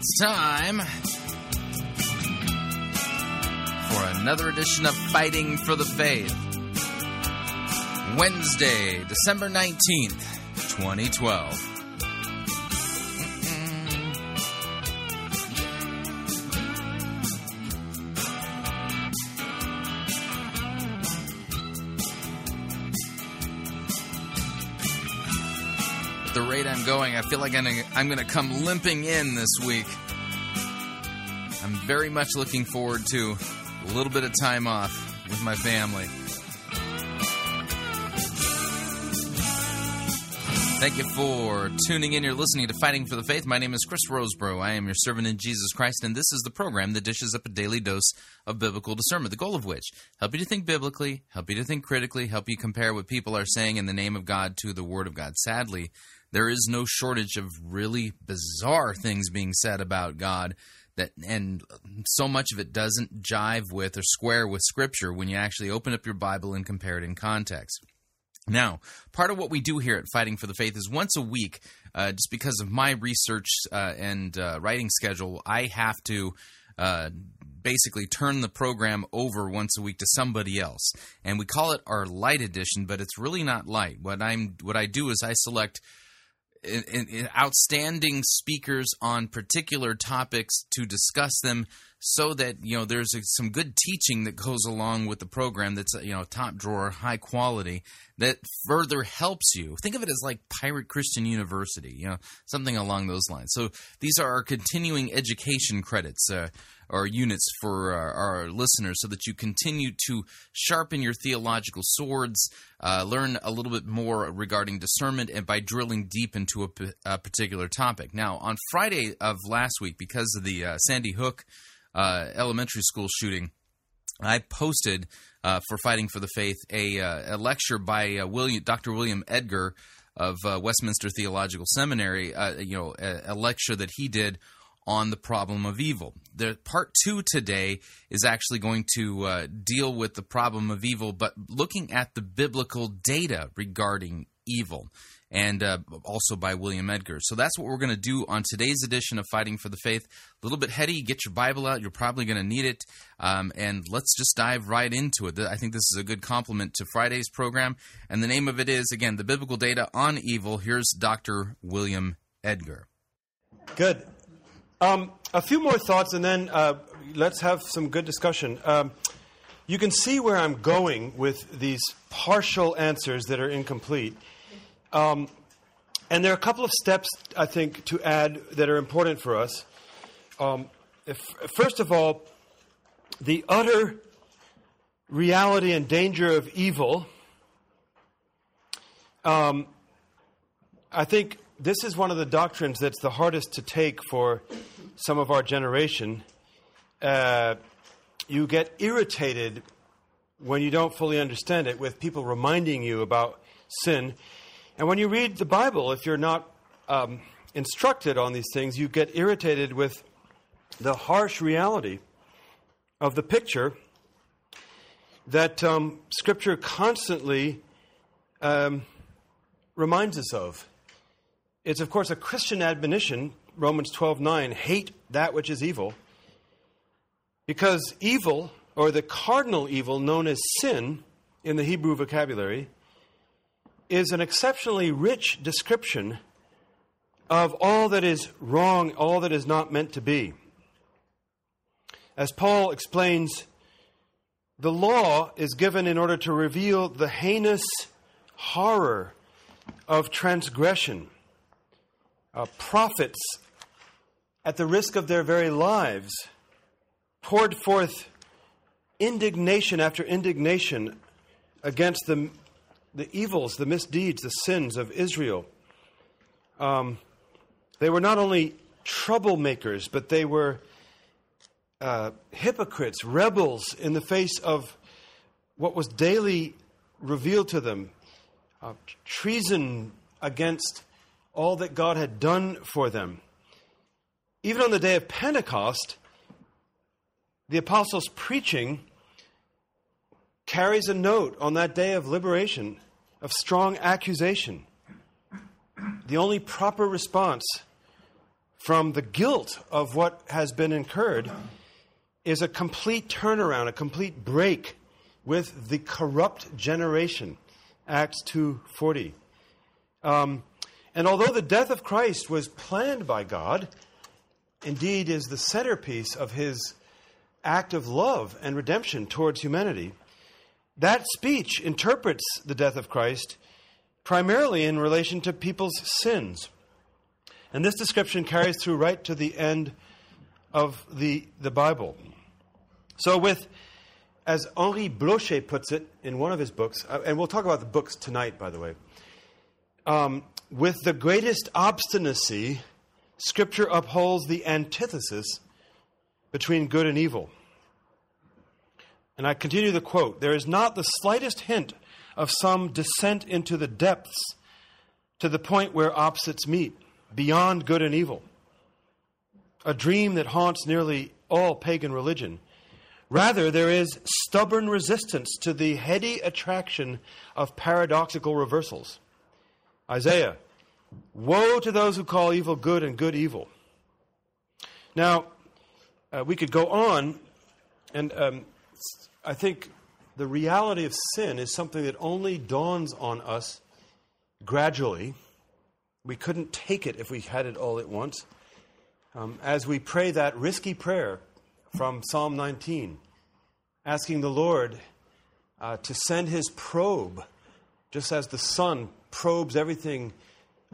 it's time for another edition of Fighting for the Faith. Wednesday, December 19th, 2012. The rate I'm going, I feel like I'm going to come limping in this week. I'm very much looking forward to a little bit of time off with my family. Thank you for tuning in. You're listening to Fighting for the Faith. My name is Chris Rosebrough. I am your servant in Jesus Christ, and this is the program that dishes up a daily dose of biblical discernment, the goal of which, help you to think biblically, help you to think critically, help you compare what people are saying in the name of God to the Word of God. Sadly, there is no shortage of really bizarre things being said about God, and so much of it doesn't jive with or square with Scripture when you actually open up your Bible and compare it in context. Now, part of what we do here at Fighting for the Faith is once a week, just because of my research and writing schedule, I have to basically turn the program over once a week to somebody else. And we call it our light edition, but it's really not light. What I do is I select outstanding speakers on particular topics to discuss them, so that there's some good teaching that goes along with the program. That's top drawer, high quality, that further helps you. Think of it as like Pirate Christian University, something along those lines. So these are our continuing education credits or units for our listeners, so that you continue to sharpen your theological swords, learn a little bit more regarding discernment, and by drilling deep into a particular topic. Now, on Friday of last week, because of the Sandy Hook elementary school shooting, I posted for Fighting for the Faith a lecture by Dr. William Edgar of Westminster Theological Seminary, a lecture that he did on the problem of evil. Part two today is actually going to deal with the problem of evil, but looking at the biblical data regarding evil, and also by William Edgar. So that's what we're going to do on today's edition of Fighting for the Faith. A little bit heady. Get your Bible out. You're probably going to need it. And let's just dive right into it. I think this is a good complement to Friday's program. And the name of it is, again, The Biblical Data on Evil. Here's Dr. William Edgar. Good. A few more thoughts, and then let's have some good discussion. You can see where I'm going with these partial answers that are incomplete. And there are a couple of steps, I think, to add that are important for us. First of all, the utter reality and danger of evil. I think this is one of the doctrines that's the hardest to take for some of our generation. You get irritated when you don't fully understand it, with people reminding you about sin. And when you read the Bible, if you're not instructed on these things, you get irritated with the harsh reality of the picture that Scripture constantly reminds us of. It's, of course, a Christian admonition, Romans 12:9, hate that which is evil, because evil, or the cardinal evil known as sin in the Hebrew vocabulary, is an exceptionally rich description of all that is wrong, all that is not meant to be. As Paul explains, the law is given in order to reveal the heinous horror of transgression. Prophets, at the risk of their very lives, poured forth indignation after indignation against the evils, the misdeeds, the sins of Israel. They were not only troublemakers, but they were hypocrites, rebels in the face of what was daily revealed to them, treason against all that God had done for them. Even on the day of Pentecost, the apostles' preaching carries a note on that day of liberation, of strong accusation. The only proper response from the guilt of what has been incurred is a complete turnaround, a complete break with the corrupt generation, Acts 2.40. And although the death of Christ was planned by God, indeed is the centerpiece of his act of love and redemption towards humanity, that speech interprets the death of Christ primarily in relation to people's sins. And this description carries through right to the end of the Bible. So with, as Henri Blocher puts it in one of his books, and we'll talk about the books tonight, by the way, with the greatest obstinacy, Scripture upholds the antithesis between good and evil. And I continue the quote, "There is not the slightest hint of some descent into the depths to the point where opposites meet, beyond good and evil, a dream that haunts nearly all pagan religion. Rather, there is stubborn resistance to the heady attraction of paradoxical reversals. Isaiah, woe to those who call evil good and good evil." Now, we could go on, and I think the reality of sin is something that only dawns on us gradually. We couldn't take it if we had it all at once. As we pray that risky prayer from Psalm 19, asking the Lord to send his probe, just as the sun probes everything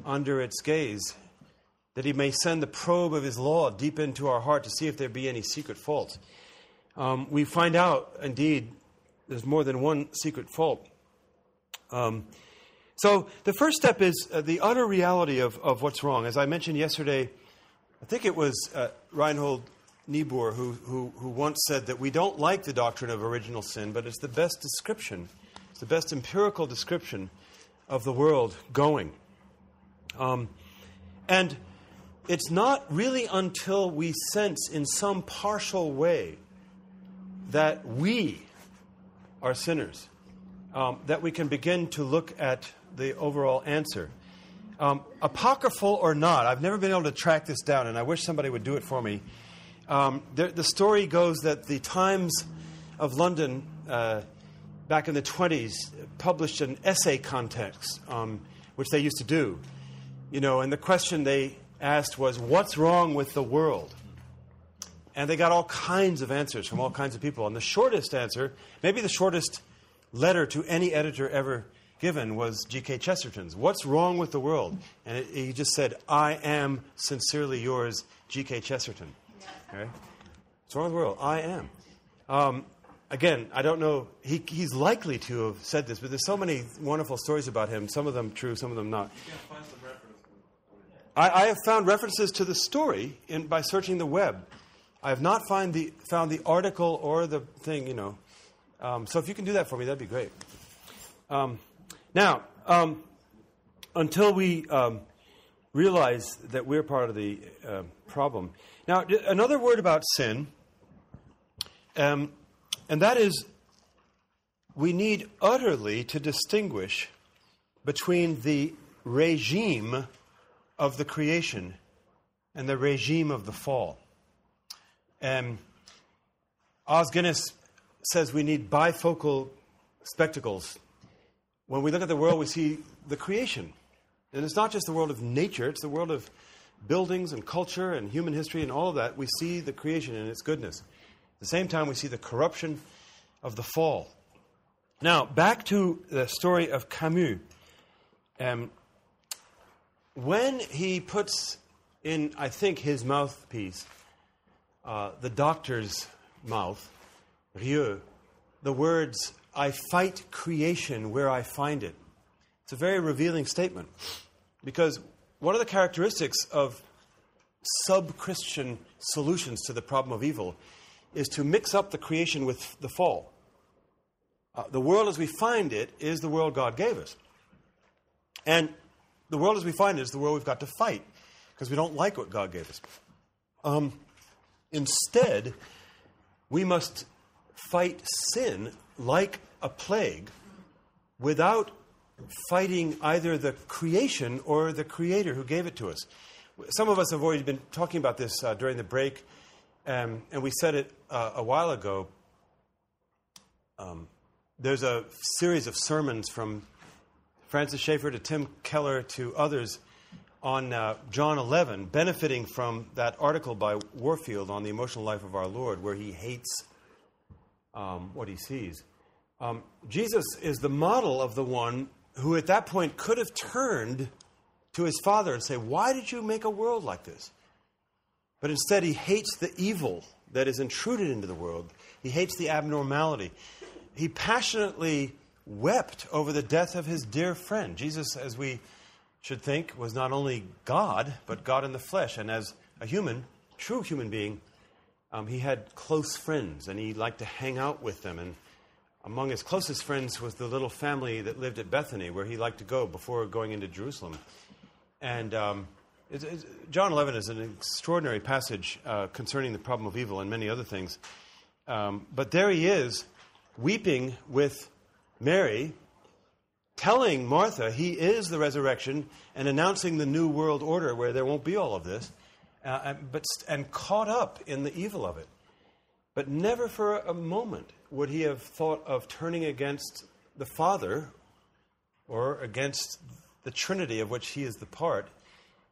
under its gaze, that he may send the probe of his law deep into our heart to see if there be any secret fault. We find out, indeed, there's more than one secret fault. So the first step is the utter reality of what's wrong. As I mentioned yesterday, I think it was Reinhold Niebuhr who once said that we don't like the doctrine of original sin, but it's the best description, it's the best empirical description of the world going. And it's not really until we sense in some partial way that we are sinners, that we can begin to look at the overall answer. Apocryphal or not, I've never been able to track this down, and I wish somebody would do it for me. The story goes that the Times of London back in the 20s published an essay contest, which they used to do. You know, and the question they asked was, what's wrong with the world? And they got all kinds of answers from all kinds of people. And the shortest answer, maybe the shortest letter to any editor ever given, was G.K. Chesterton's, "What's Wrong with the World?" And he just said, "I am sincerely yours, G.K. Chesterton." Okay? What's wrong with the world? I am. Again, I don't know. He's likely to have said this, but there's so many wonderful stories about him, some of them true, some of them not. I have found references to the story by searching the web. I have not found the article or the thing, you know. So if you can do that for me, that'd be great. Now, until we realize that we're part of the problem. Now, another word about sin, and that is we need utterly to distinguish between the regime of the creation and the regime of the fall. Os Guinness says we need bifocal spectacles. When we look at the world, we see the creation. And it's not just the world of nature, it's the world of buildings and culture and human history and all of that. We see the creation and its goodness. At the same time, we see the corruption of the fall. Now, back to the story of Camus. When he puts in, I think, his mouthpiece, the doctor's mouth, Rieux, the words, "I fight creation where I find it." It's a very revealing statement, because one of the characteristics of sub-Christian solutions to the problem of evil is to mix up the creation with the fall. The world as we find it is the world God gave us. And the world as we find it is the world we've got to fight, because we don't like what God gave us. Instead, we must fight sin like a plague without fighting either the creation or the creator who gave it to us. Some of us have already been talking about this during the break, and we said it a while ago. There's a series of sermons from Francis Schaeffer to Tim Keller to others on John 11, benefiting from that article by Warfield on the emotional life of our Lord, where he hates what he sees. Jesus is the model of the one who at that point could have turned to his father and say, "Why did you make a world like this?" But instead he hates the evil that is intruded into the world. He hates the abnormality. He passionately wept over the death of his dear friend. Jesus, as we should think, was not only God, but God in the flesh. And as a human, true human being, he had close friends, and he liked to hang out with them. And among his closest friends was the little family that lived at Bethany, where he liked to go before going into Jerusalem. And John 11 is an extraordinary passage concerning the problem of evil and many other things. But there he is, weeping with Mary, telling Martha he is the resurrection, and announcing the new world order where there won't be all of this, and caught up in the evil of it. But never for a moment would he have thought of turning against the Father or against the Trinity of which he is the part,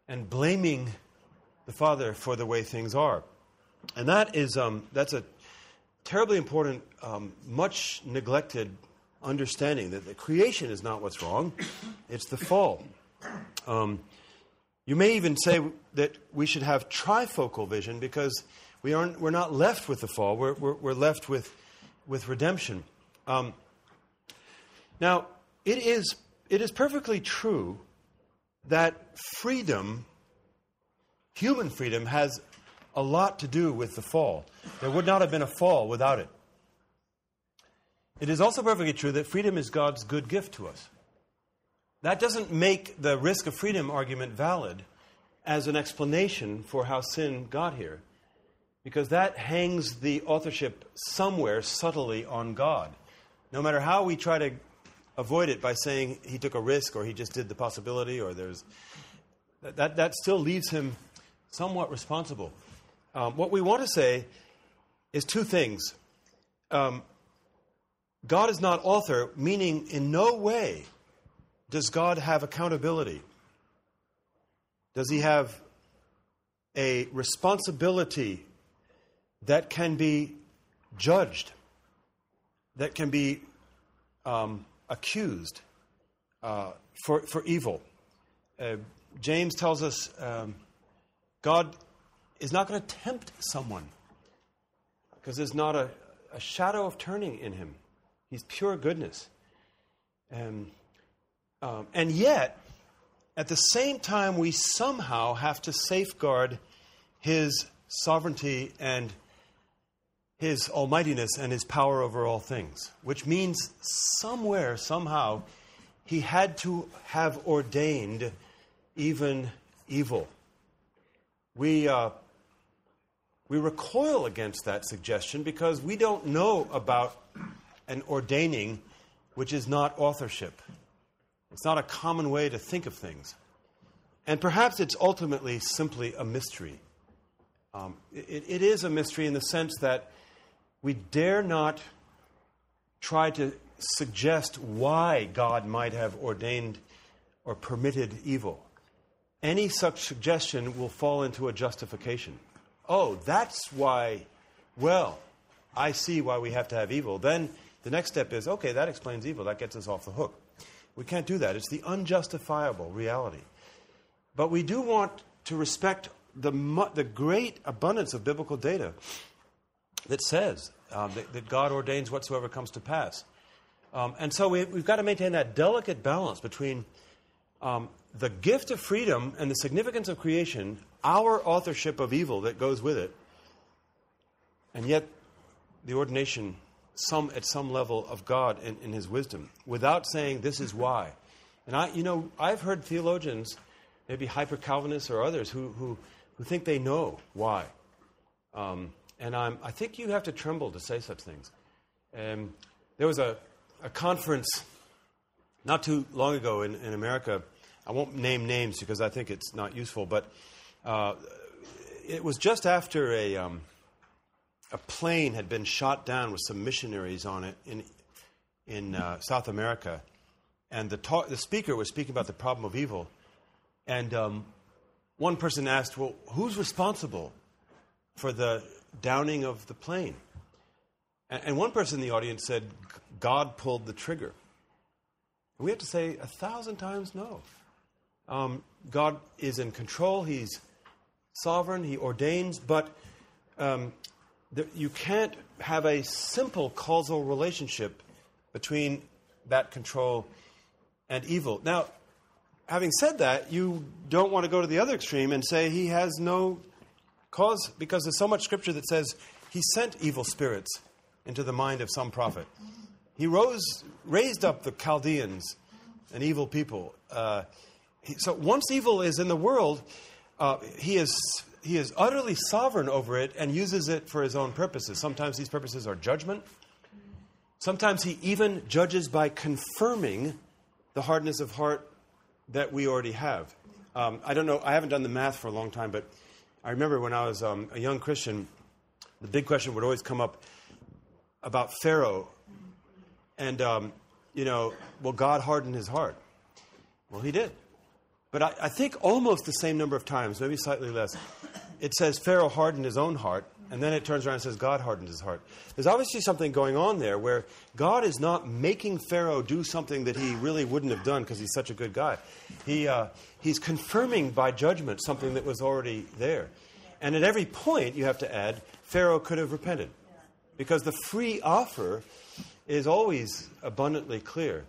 and blaming the Father for the way things are. And that is that's a terribly important, much neglected understanding that the creation is not what's wrong, it's the fall. You may even say that we should have trifocal vision, because we're not left with the fall. We're left with redemption. Now, it is perfectly true that freedom, human freedom, has a lot to do with the fall. There would not have been a fall without it. It is also perfectly true that freedom is God's good gift to us. That doesn't make the risk of freedom argument valid as an explanation for how sin got here, because that hangs the authorship somewhere subtly on God. No matter how we try to avoid it by saying he took a risk, or he just did the possibility, or there's... That still leaves him somewhat responsible. What we want to say is two things. God is not author, meaning in no way does God have accountability. Does he have a responsibility that can be judged, that can be accused for evil? James tells us God is not going to tempt someone, because there's not a shadow of turning in him. He's pure goodness. And yet, at the same time, we somehow have to safeguard his sovereignty and his almightiness and his power over all things, which means somewhere, somehow, he had to have ordained even evil. We recoil against that suggestion because we don't know about an ordaining which is not authorship. It's not a common way to think of things. And perhaps it's ultimately simply a mystery. It is a mystery in the sense that we dare not try to suggest why God might have ordained or permitted evil. Any such suggestion will fall into a justification. Oh, that's why, well, I see why we have to have evil. Then the next step is, okay, that explains evil. That gets us off the hook. We can't do that. It's the unjustifiable reality. But we do want to respect the great abundance of biblical data that says that God ordains whatsoever comes to pass. And so we've got to maintain that delicate balance between the gift of freedom and the significance of creation, our authorship of evil that goes with it, and yet the ordination at some level of God in his wisdom, without saying this is why. And I've heard theologians, maybe hyper-Calvinists or others, who think they know why. And I think you have to tremble to say such things. There was a conference not too long ago in America. I won't name names because I think it's not useful, but It was just after a plane had been shot down with some missionaries on it in South America, and the speaker was speaking about the problem of evil, and one person asked, "Well, who's responsible for the downing of the plane?" And one person in the audience said, "God pulled the trigger." And we have to say 1,000 times no. God is in control. He's sovereign. He ordains. But you can't have a simple causal relationship between that control and evil. Now, having said that, you don't want to go to the other extreme and say he has no cause, because there's so much scripture that says he sent evil spirits into the mind of some prophet. He raised up the Chaldeans, an evil people. So once evil is in the world, he is utterly sovereign over it and uses it for his own purposes. Sometimes these purposes are judgment. Sometimes he even judges by confirming the hardness of heart that we already have. I don't know. I haven't done the math for a long time, but I remember when I was a young Christian, the big question would always come up about Pharaoh, and, will God harden his heart? Well, he did. But I think almost the same number of times, maybe slightly less, it says Pharaoh hardened his own heart, and then it turns around and says God hardened his heart. There's obviously something going on there where God is not making Pharaoh do something that he really wouldn't have done because he's such a good guy. He's confirming by judgment something that was already there. And at every point, you have to add, Pharaoh could have repented. Because the free offer is always abundantly clear.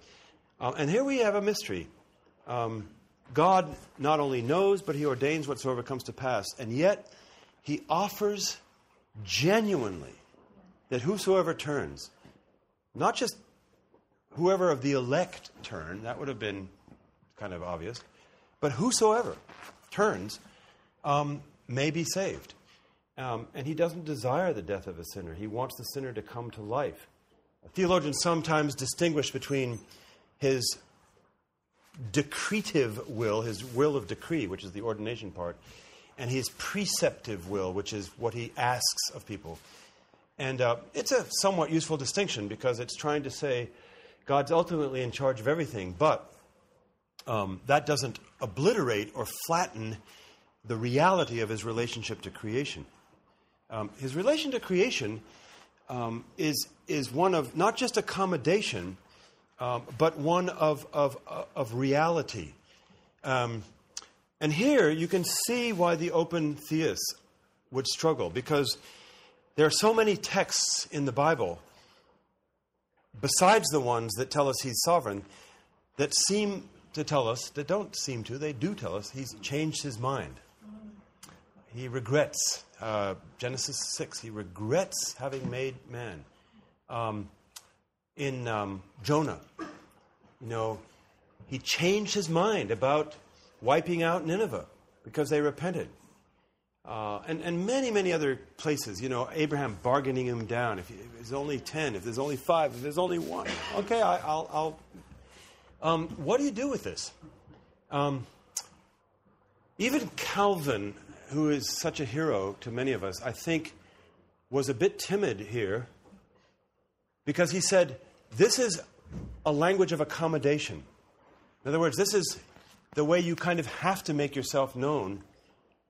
And here we have a mystery. God not only knows, but he ordains whatsoever comes to pass. And yet, he offers genuinely that whosoever turns, not just whoever of the elect turn, that would have been kind of obvious, but whosoever turns may be saved. And he doesn't desire the death of a sinner. He wants the sinner to come to life. Theologians sometimes distinguish between his decretive will, his will of decree, which is the ordination part, and his preceptive will, which is what he asks of people. And it's a somewhat useful distinction because it's trying to say God's ultimately in charge of everything, but that doesn't obliterate or flatten the reality of his relationship to creation. His relation to creation is one of not just accommodation, but one of reality. And here you can see why the open theists would struggle, because there are so many texts in the Bible, besides the ones that tell us he's sovereign, that seem to tell us, that don't seem to, they do tell us, he's changed his mind. He regrets, Genesis 6, he regrets having made man. In Jonah, he changed his mind about wiping out Nineveh because they repented. And many, many other places, Abraham bargaining him down. If there's only 10, if there's only 5, if there's only 1, okay, I'll... what do you do with this? Even Calvin, who is such a hero to many of us, I think was a bit timid here because he said, this is a language of accommodation. In other words, this is the way you kind of have to make yourself known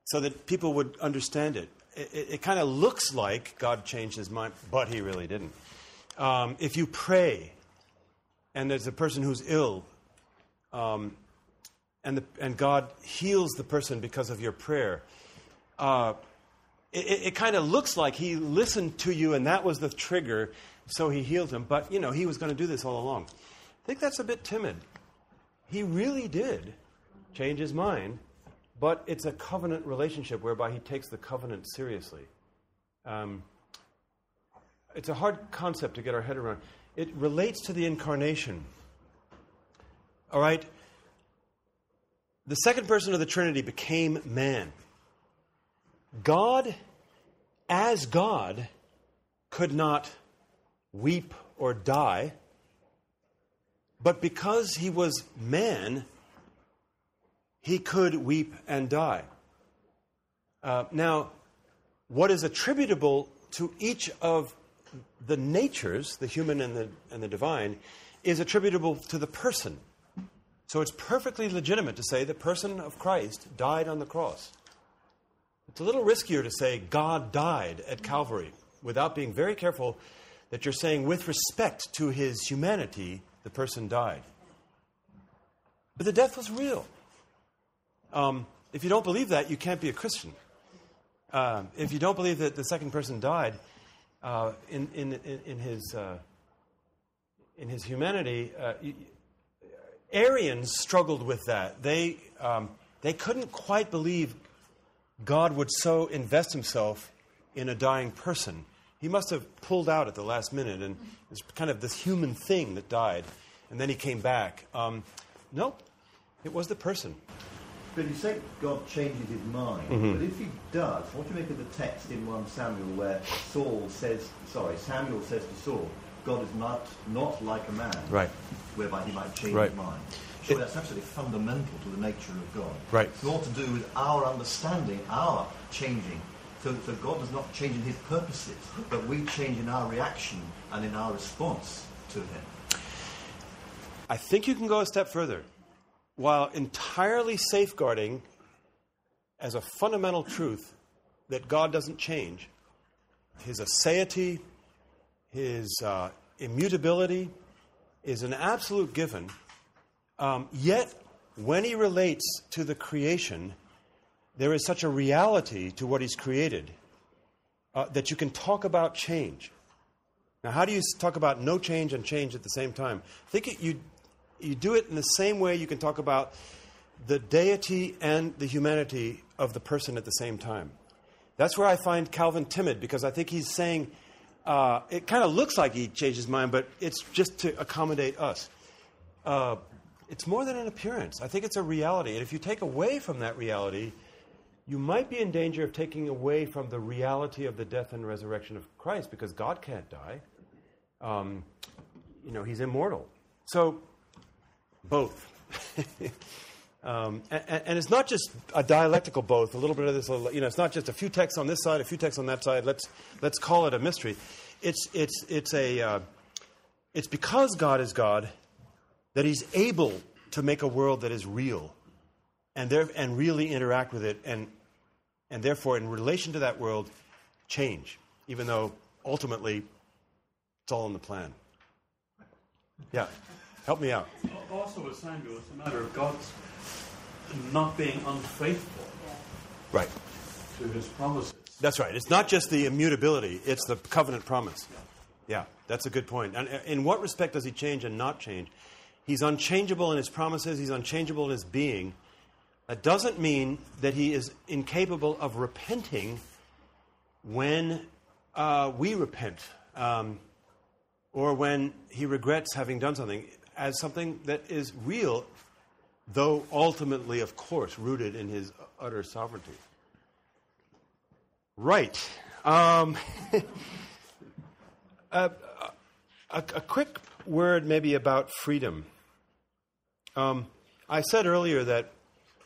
so that people would understand it. It kind of looks like God changed his mind, but he really didn't. If you pray and there's a person who's ill, and God heals the person because of your prayer, It kind of looks like he listened to you, and that was the trigger, so he healed him. But, he was going to do this all along. I think that's a bit timid. He really did change his mind, but it's a covenant relationship whereby he takes the covenant seriously. It's a hard concept to get our head around. It relates to the incarnation. All right? The second person of the Trinity became man. God, as God, could not weep or die, but because he was man, he could weep and die. Now, what is attributable to each of the natures, the human and the divine, is attributable to the person. So it's perfectly legitimate to say the person of Christ died on the cross. It's a little riskier to say God died at Calvary without being very careful that you're saying with respect to his humanity, the person died. But the death was real. If you don't believe that, you can't be a Christian. If you don't believe that the second person died in his humanity, Arians struggled with that. They couldn't quite believe God would so invest himself in a dying person. He must have pulled out at the last minute, and it's kind of this human thing that died, and then he came back. No, it was the person. But you say God changes his mind, mm-hmm. but if he does, what do you make of the text in 1 Samuel where Samuel says to Saul, God is not like a man, right. whereby he might change right. his mind? Sure, that's absolutely fundamental to the nature of God. Right. It's all to do with our understanding, our changing. So God does not change in his purposes, but we change in our reaction and in our response to him. I think you can go a step further. While entirely safeguarding as a fundamental truth that God doesn't change, his aseity, his immutability is an absolute given. Yet, when he relates to the creation, there is such a reality to what he's created that you can talk about change. Now, how do you talk about no change and change at the same time? I think you do it in the same way you can talk about the deity and the humanity of the person at the same time. That's where I find Calvin timid, because I think he's saying it kind of looks like he changed his mind, but it's just to accommodate us. It's more than an appearance. I think it's a reality. And if you take away from that reality, you might be in danger of taking away from the reality of the death and resurrection of Christ, because God can't die. He's immortal. So, both. And it's not just a dialectical both, a little bit of this, it's not just a few texts on this side, a few texts on that side, let's call it a mystery. It's because God is God that he's able to make a world that is real and really interact with it and therefore in relation to that world change, even though ultimately it's all in the plan. Yeah. Help me out. Also with Samuel, it's a matter of God's not being unfaithful right. to his promises. That's right. It's not just the immutability. It's the covenant promise. Yeah, that's a good point. And in what respect does he change and not change? He's unchangeable in his promises. He's unchangeable in his being. That doesn't mean that he is incapable of repenting when we repent or when he regrets having done something, as something that is real, though ultimately, of course, rooted in his utter sovereignty. Right. A quick word maybe about freedom. I said earlier that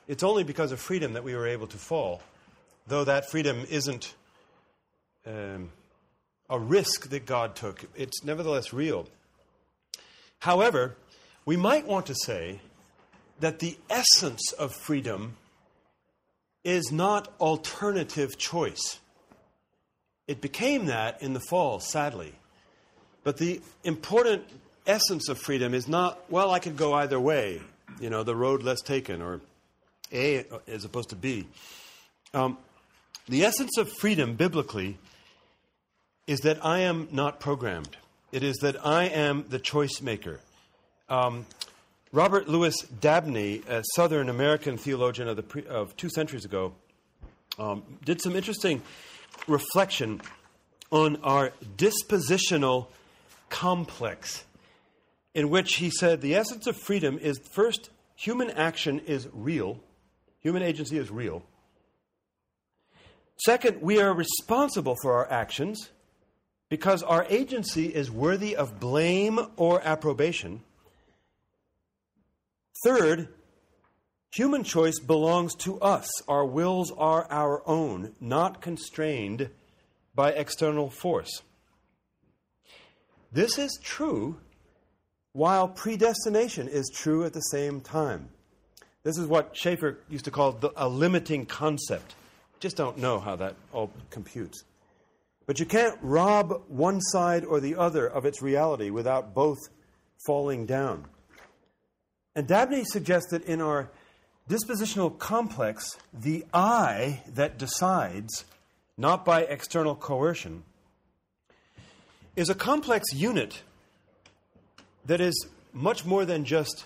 it's only because of freedom that we were able to fall, though that freedom isn't a risk that God took. It's nevertheless real. However, we might want to say that the essence of freedom is not alternative choice. It became that in the fall, sadly. But the important essence of freedom is not, well, I could go either way, the road less taken, or A as opposed to B. The essence of freedom, biblically, is that I am not programmed. It is that I am the choice maker. Robert Louis Dabney, a Southern American theologian of 2 centuries ago, did some interesting reflection on our dispositional complex, in which he said the essence of freedom is, first, human action is real. Human agency is real. Second, we are responsible for our actions, because our agency is worthy of blame or approbation. Third, Human choice belongs to us. Our wills are our own, not constrained by external force. This is true while predestination is true at the same time. This is what Schaeffer used to call a limiting concept. Just don't know how that all computes. But you can't rob one side or the other of its reality without both falling down. And Dabney suggests that in our dispositional complex, the I that decides, not by external coercion, is a complex unit that is much more than just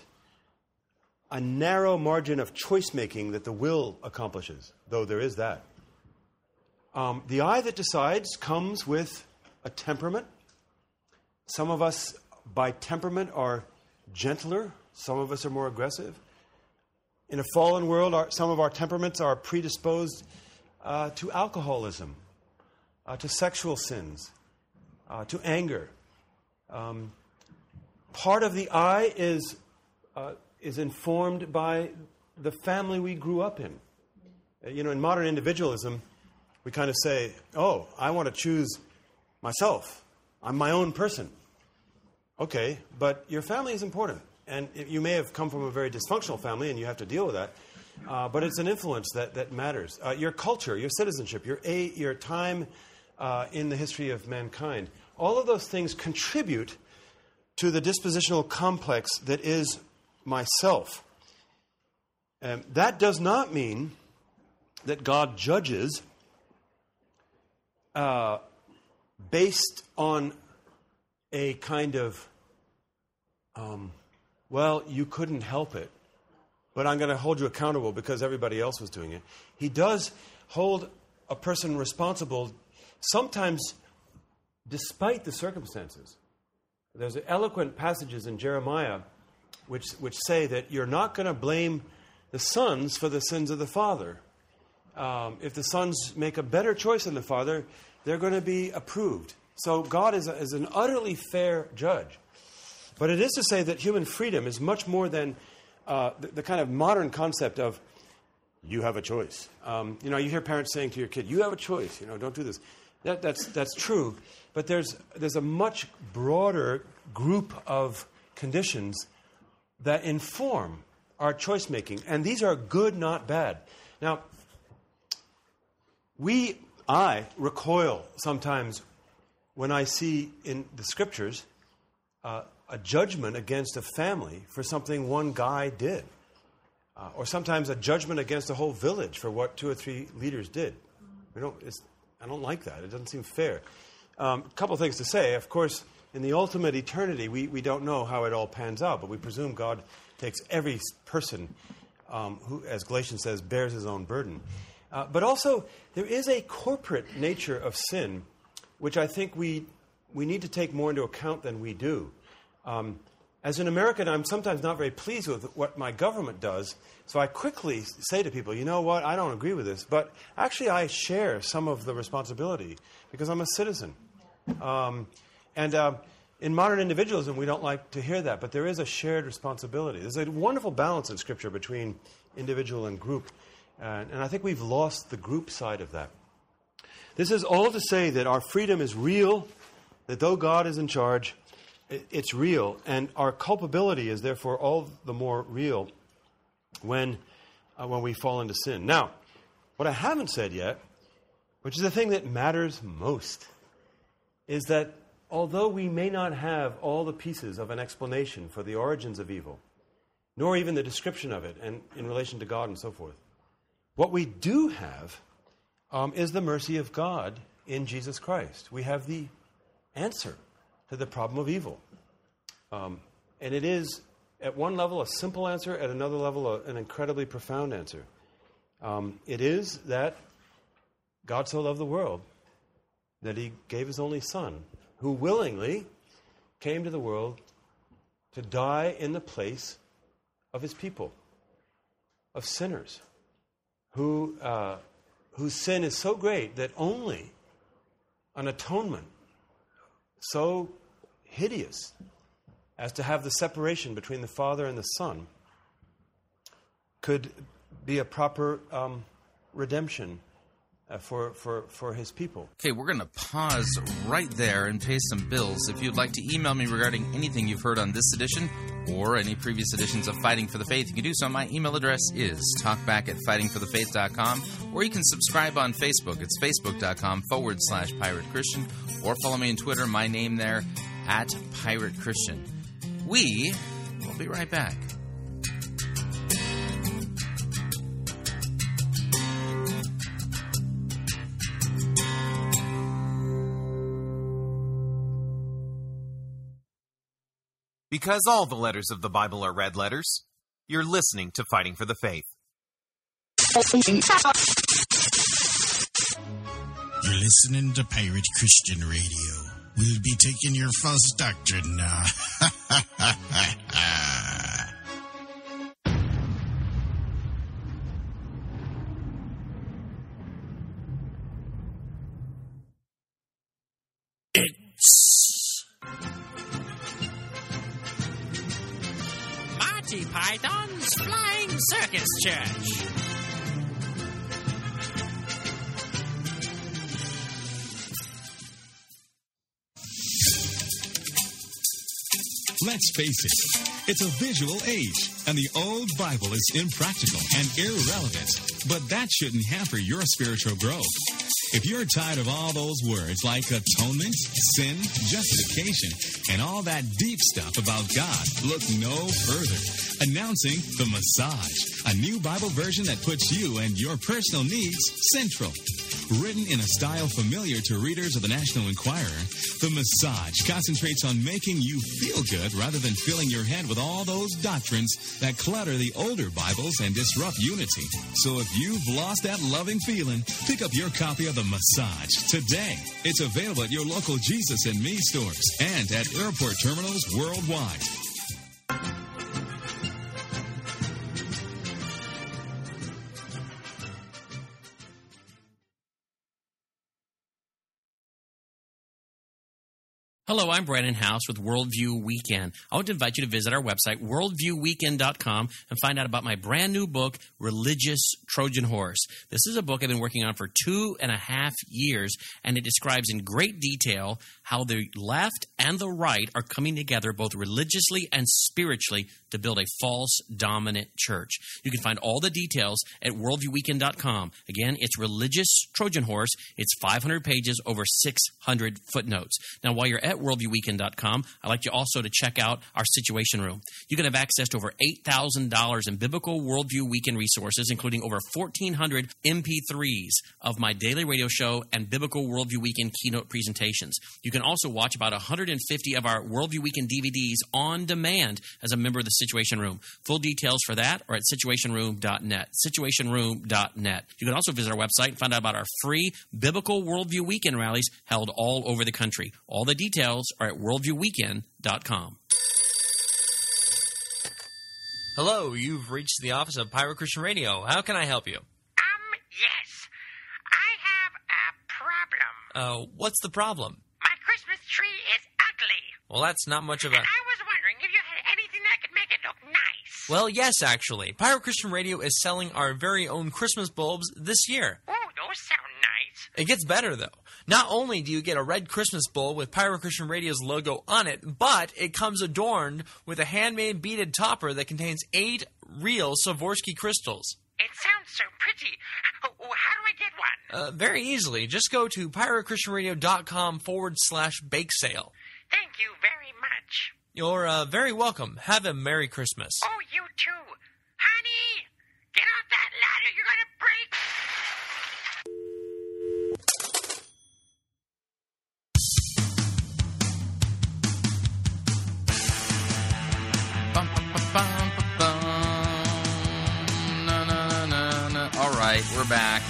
a narrow margin of choice-making that the will accomplishes, though there is that. The I that decides comes with a temperament. Some of us, by temperament, are gentler. Some of us are more aggressive. In a fallen world, some of our temperaments are predisposed to alcoholism, to sexual sins, to anger. Part of the I is informed by the family we grew up in. You know, in modern individualism, we kind of say, oh, I want to choose myself. I'm my own person. Okay, but your family is important. And you may have come from a very dysfunctional family, and you have to deal with that. But it's an influence that matters. Your culture, your citizenship, your time in the history of mankind, all of those things contribute to the dispositional complex that is myself. That does not mean that God judges based on a kind of... well, you couldn't help it, but I'm going to hold you accountable because everybody else was doing it. He does hold a person responsible, sometimes despite the circumstances. There's eloquent passages in Jeremiah which say that you're not going to blame the sons for the sins of the father. If the sons make a better choice than the father, they're going to be approved. So God is an utterly fair judge. But it is to say that human freedom is much more than the kind of modern concept of you have a choice. You know, you hear parents saying to your kid, you have a choice, you know, don't do this. That's true. But there's a much broader group of conditions that inform our choice-making. And these are good, not bad. Now, I recoil sometimes when I see in the Scriptures... a judgment against a family for something one guy did. Or sometimes a judgment against a whole village for what 2 or 3 leaders did. I don't like that. It doesn't seem fair. A couple things to say. Of course, in the ultimate eternity, we don't know how it all pans out, but we presume God takes every person who, as Galatians says, bears his own burden. But also, there is a corporate nature of sin, which I think we need to take more into account than we do. As an American, I'm sometimes not very pleased with what my government does, so I quickly say to people, you know what, I don't agree with this, but actually I share some of the responsibility because I'm a citizen. In modern individualism, we don't like to hear that, but there is a shared responsibility. There's a wonderful balance in Scripture between individual and group, and I think we've lost the group side of that. This is all to say that our freedom is real, that though God is in charge... it's real, and our culpability is therefore all the more real when we fall into sin. Now, what I haven't said yet, which is the thing that matters most, is that although we may not have all the pieces of an explanation for the origins of evil, nor even the description of it and in relation to God and so forth, what we do have is the mercy of God in Jesus Christ. We have the answer to the problem of evil. And it is, at one level, a simple answer, at another level, an incredibly profound answer. It is that God so loved the world that he gave his only Son, who willingly came to the world to die in the place of his people, of sinners, whose sin is so great that only an atonement so hideous as to have the separation between the Father and the Son could be a proper redemption for his people. Okay, we're going to pause right there and pay some bills. If you'd like to email me regarding anything you've heard on this edition or any previous editions of Fighting for the Faith, you can do so. My email address is talkback@fightingforthefaith.com, or you can subscribe on Facebook. It's facebook.com/Pirate Christian, or follow me on Twitter, my name there, @Pirate Christian. We will be right back. Because all the letters of the Bible are red letters, you're listening to Fighting for the Faith. You're listening to Pirate Christian Radio. We'll be taking your false doctrine now. It's Monty Python's Flying Circus Church. Let's face it, it's a visual age, and the old Bible is impractical and irrelevant, but that shouldn't hamper your spiritual growth. If you're tired of all those words like atonement, sin, justification, and all that deep stuff about God, look no further. Announcing The Massage, a new Bible version that puts you and your personal needs central. Written in a style familiar to readers of the National Enquirer, The Massage concentrates on making you feel good rather than filling your head with all those doctrines that clutter the older Bibles and disrupt unity. So if you've lost that loving feeling, pick up your copy of The Massage today. It's available at your local Jesus and Me stores and at airport terminals worldwide. Hello, I'm Brandon House with Worldview Weekend. I want to invite you to visit our website, worldviewweekend.com, and find out about my brand new book, Religious Trojan Horse. This is a book I've been working on for 2.5 years, and it describes in great detail how the left and the right are coming together both religiously and spiritually to build a false dominant church. You can find all the details at worldviewweekend.com. Again, it's Religious Trojan Horse. It's 500 pages, over 600 footnotes. Now, while you're at worldviewweekend.com, I'd like you also to check out our Situation Room. You can have access to over $8,000 in biblical Worldview Weekend resources, including over 1,400 MP3s of my daily radio show and biblical Worldview Weekend keynote presentations. You can also watch about 150 of our Worldview Weekend DVDs on demand as a member of the Situation Room. Full details for that are at situationroom.net, situationroom.net. You can also visit our website and find out about our free biblical Worldview Weekend rallies held all over the country. All the details are at worldviewweekend.com. Hello, you've reached the office of Pirate Christian Radio. How can I help you? Yes. I have a problem. What's the problem? My Christmas tree is ugly. Well, that's not much of a... And I was wondering if you had anything that could make it look nice. Well, yes, actually. Pirate Christian Radio is selling our very own Christmas bulbs this year. Oh, those sound nice. It gets better, though. Not only do you get a red Christmas bowl with Pirate Christian Radio's logo on it, but it comes adorned with a handmade beaded topper that contains 8 real Swarovski crystals. It sounds so pretty. How do I get one? Very easily. Just go to piratechristianradio.com/bake sale. Thank you very much. You're very welcome. Have a Merry Christmas. Oh, you too. Honey, get off that ladder. You're going to break... Alright, we're back.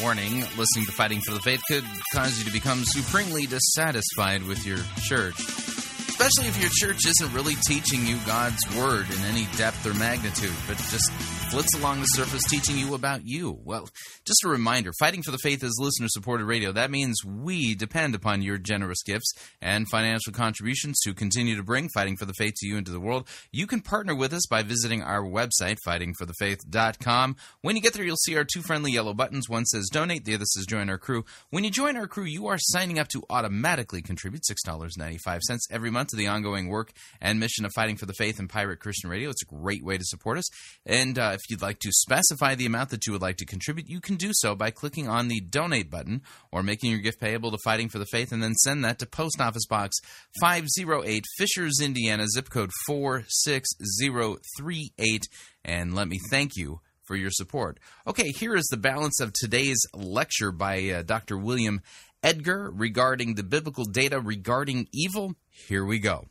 Warning, listening to Fighting for the Faith could cause you to become supremely dissatisfied with your church. Especially if your church isn't really teaching you God's Word in any depth or magnitude, but just blitz along the surface teaching you about you. Well, just a reminder, Fighting for the Faith is listener-supported radio. That means we depend upon your generous gifts and financial contributions to continue to bring Fighting for the Faith to you and to the world. You can partner with us by visiting our website, fightingforthefaith.com. When you get there, you'll see our two friendly yellow buttons. One says donate, the other says join our crew. When you join our crew, you are signing up to automatically contribute $6.95 every month to the ongoing work and mission of Fighting for the Faith and Pirate Christian Radio. It's a great way to support us. And if you'd like to specify the amount that you would like to contribute, you can do so by clicking on the donate button or making your gift payable to Fighting for the Faith, and then send that to Post Office Box 508, Fishers, Indiana, zip code 46038. And let me thank you for your support. Okay, here is the balance of today's lecture by Dr. William Edgar regarding the biblical data regarding evil. Here we go.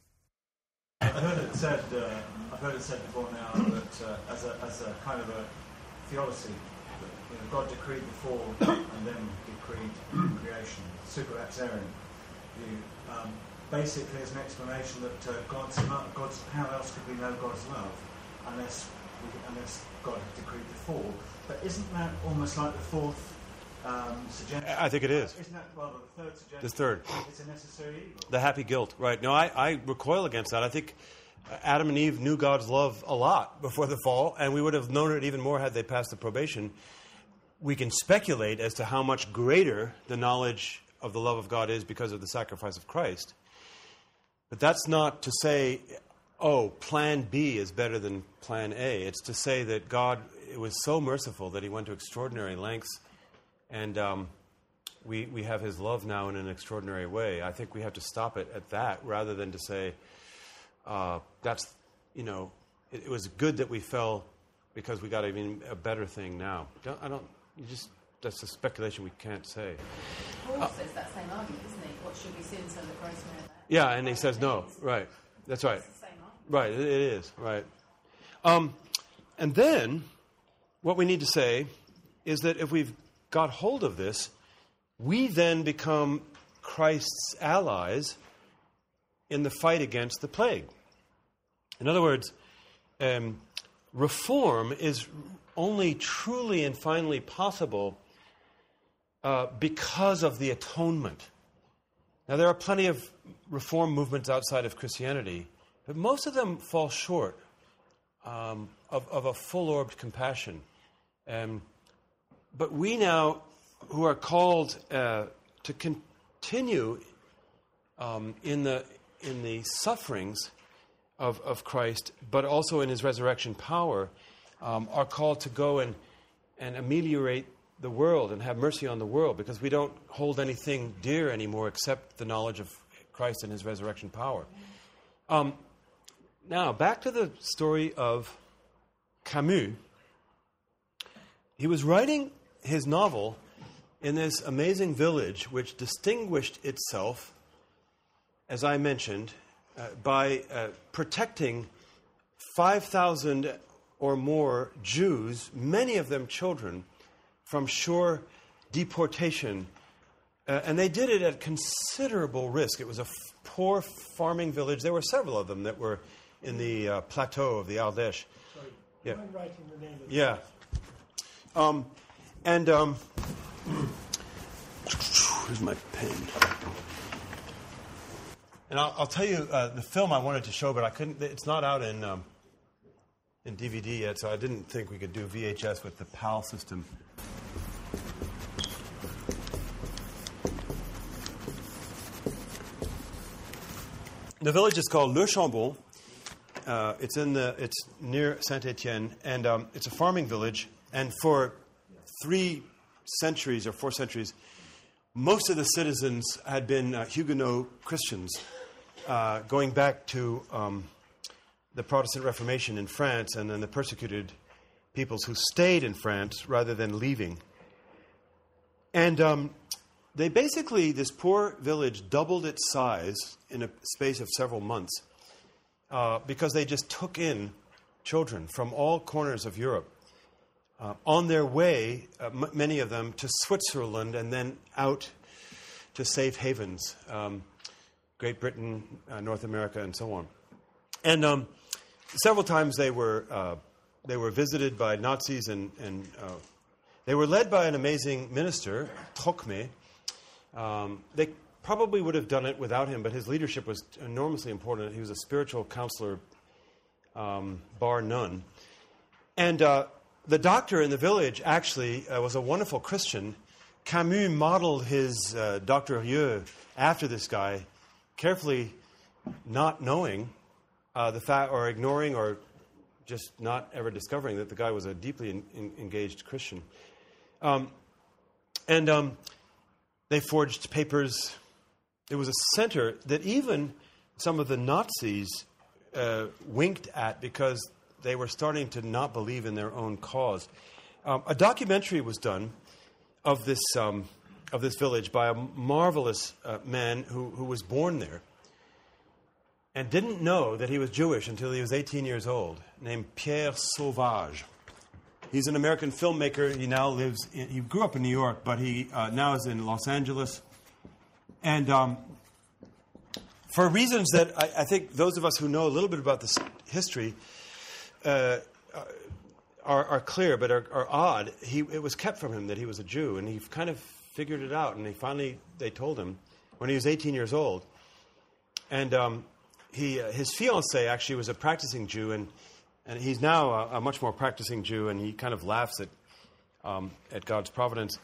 I've heard it said before now that as a kind of a theology, that, you know, God decreed the fall and then decreed creation, superaptarian view. Basically, it's an explanation that God's how else could we know God's love unless God had decreed the fall? But isn't that almost like the fourth suggestion? I think it is. Isn't that rather the third suggestion? The third. It's a necessary evil. The happy guilt, right? No, I recoil against that. I think Adam and Eve knew God's love a lot before the fall, and we would have known it even more had they passed the probation. We can speculate as to how much greater the knowledge of the love of God is because of the sacrifice of Christ. But that's not to say, oh, plan B is better than plan A. It's to say that God was so merciful that he went to extraordinary lengths, and we have his love now in an extraordinary way. I think we have to stop it at that rather than to say, that's, you know, it was good that we fell because we got even a better thing now. That's a speculation we can't say. Paul says that same argument, isn't he? What should we sin so that Christ may? Yeah, and he says no. Right. That's right. It's the same argument. Right, it is. Right. And then what we need to say is that if we've got hold of this, we then become Christ's allies in the fight against the plague. In other words, reform is only truly and finally possible because of the atonement. Now, there are plenty of reform movements outside of Christianity, but most of them fall short of a full-orbed compassion. But we now, who are called to continue in the sufferings of Christ, but also in his resurrection power, are called to go and ameliorate the world and have mercy on the world, because we don't hold anything dear anymore except the knowledge of Christ and his resurrection power. Now, back to the story of Camus. He was writing his novel in this amazing village which distinguished itself, as I mentioned, by protecting 5,000 or more Jews, many of them children, from sure deportation. And they did it at considerable risk. It was a poor farming village. There were several of them that were in the plateau of the Ardèche. Sorry, yeah. I'm writing the name of the place. Here's my pen. And I'll tell you the film I wanted to show, but I couldn't. It's not out in DVD yet, so I didn't think we could do VHS with the PAL system. The village is called Le Chambon. It's near Saint-Étienne, and it's a farming village. And for 4 centuries, most of the citizens had been Huguenot Christians. Going back to the Protestant Reformation in France, and then the persecuted peoples who stayed in France rather than leaving. And they basically, this poor village doubled its size in a space of several months because they just took in children from all corners of Europe on their way, many of them, to Switzerland and then out to safe havens. Great Britain, North America, and so on. And several times they were They were visited by Nazis and they were led by an amazing minister, Trocme. They probably would have done it without him, but his leadership was enormously important. He was a spiritual counselor, bar none. And the doctor in the village actually was a wonderful Christian. Camus modeled his Dr. Rieux after this guy, carefully not knowing the fact, or ignoring, or just not ever discovering that the guy was a deeply engaged Christian. They forged papers. It was a center that even some of the Nazis winked at because they were starting to not believe in their own cause. A documentary was done of this village by a marvelous man who was born there and didn't know that he was Jewish until he was 18 years old, named Pierre Sauvage. He's an American filmmaker. He now lives in, he grew up in New York, but he now is in Los Angeles. And for reasons that I think those of us who know a little bit about this history are clear but are odd, it was kept from him that he was a Jew, and he kind of figured it out, and they told him when he was 18 years old. And his fiancée actually was a practicing Jew, and he's now a much more practicing Jew, and he kind of laughs at God's providence.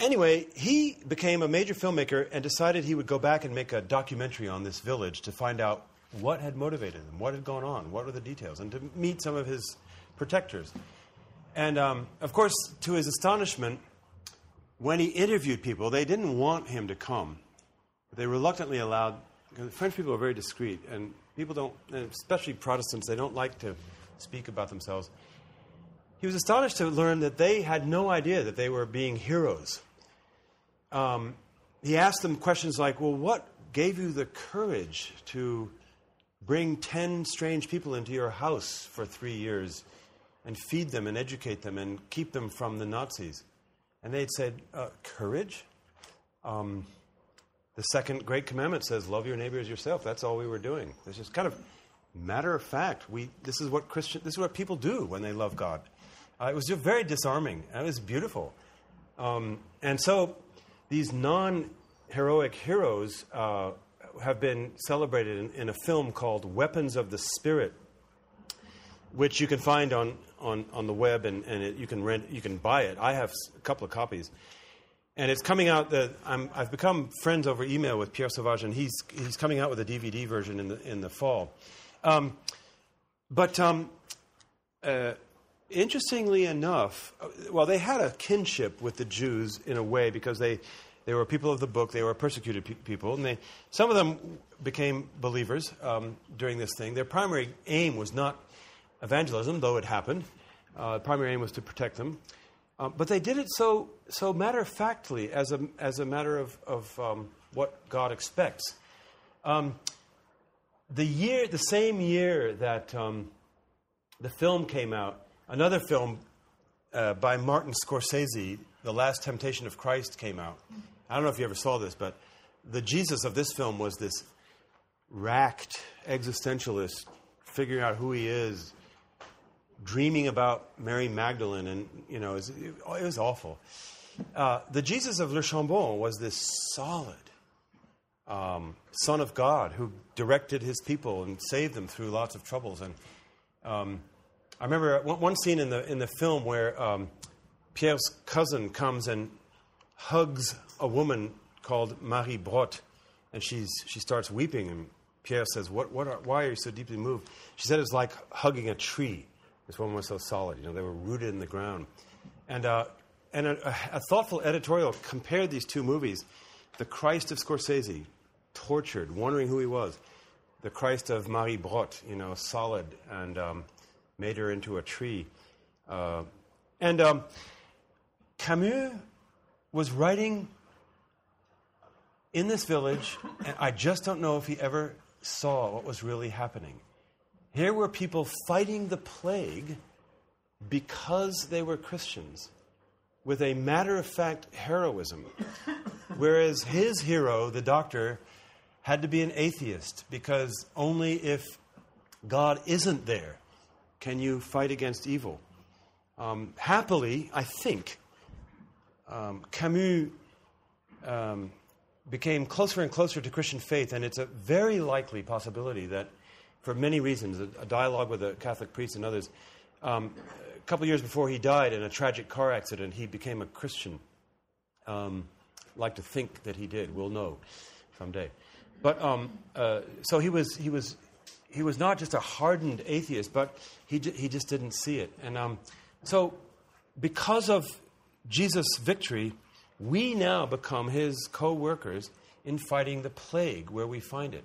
Anyway, he became a major filmmaker and decided he would go back and make a documentary on this village to find out what had motivated him, what had gone on, what were the details, and to meet some of his protectors. And, of course, to his astonishment, when he interviewed people, they didn't want him to come. They reluctantly allowed, because the French people are very discreet, and people don't, especially Protestants, they don't like to speak about themselves. He was astonished to learn that they had no idea that they were being heroes. He asked them questions like, well, what gave you the courage to bring 10 strange people into your house for 3 years and feed them and educate them and keep them from the Nazis? And they'd said, courage? The second great commandment says, love your neighbor as yourself. That's all we were doing. It's just kind of matter of fact. This is what people do when they love God. It was just very disarming. It was beautiful. And so these non-heroic heroes have been celebrated in a film called Weapons of the Spirit, which you can find on the web, and you can rent, you can buy it. I have a couple of copies. And it's coming out. I've become friends over email with Pierre Sauvage, and he's coming out with a DVD version in the fall. Interestingly enough, they had a kinship with the Jews in a way because they were people of the book. They were persecuted people, and some of them became believers during this thing. Their primary aim was not evangelism, though it happened. The primary aim was to protect them. But they did it so matter-of-factly, as a matter of what God expects. The same year that the film came out, another film by Martin Scorsese, The Last Temptation of Christ, came out. I don't know if you ever saw this, but the Jesus of this film was this racked existentialist, figuring out who he is, dreaming about Mary Magdalene, and, you know, it was awful. The Jesus of Le Chambon was this solid son of God who directed his people and saved them through lots of troubles. And I remember one scene in the film where Pierre's cousin comes and hugs a woman called Marie Brotte, and she starts weeping. And Pierre says, "Why are you so deeply moved?" She said, "It's like hugging a tree." This woman was so solid, you know, they were rooted in the ground. And a thoughtful editorial compared these two movies: the Christ of Scorsese, tortured, wondering who he was; the Christ of Marie Brotte, you know, solid, and made her into a tree. Camus was writing in this village, and I just don't know if he ever saw what was really happening. Here were people fighting the plague because they were Christians, with a matter-of-fact heroism. Whereas his hero, the doctor, had to be an atheist, because only if God isn't there Can you fight against evil? Happily, I think, Camus became closer and closer to Christian faith, and it's a very likely possibility that, for many reasons, a dialogue with a Catholic priest and others, a couple of years before he died in a tragic car accident, he became a Christian. Like to think that he did. We'll know someday. But so he was not just a hardened atheist, but he just didn't see it. And so because of Jesus' victory, we now become his co-workers in fighting the plague where we find it.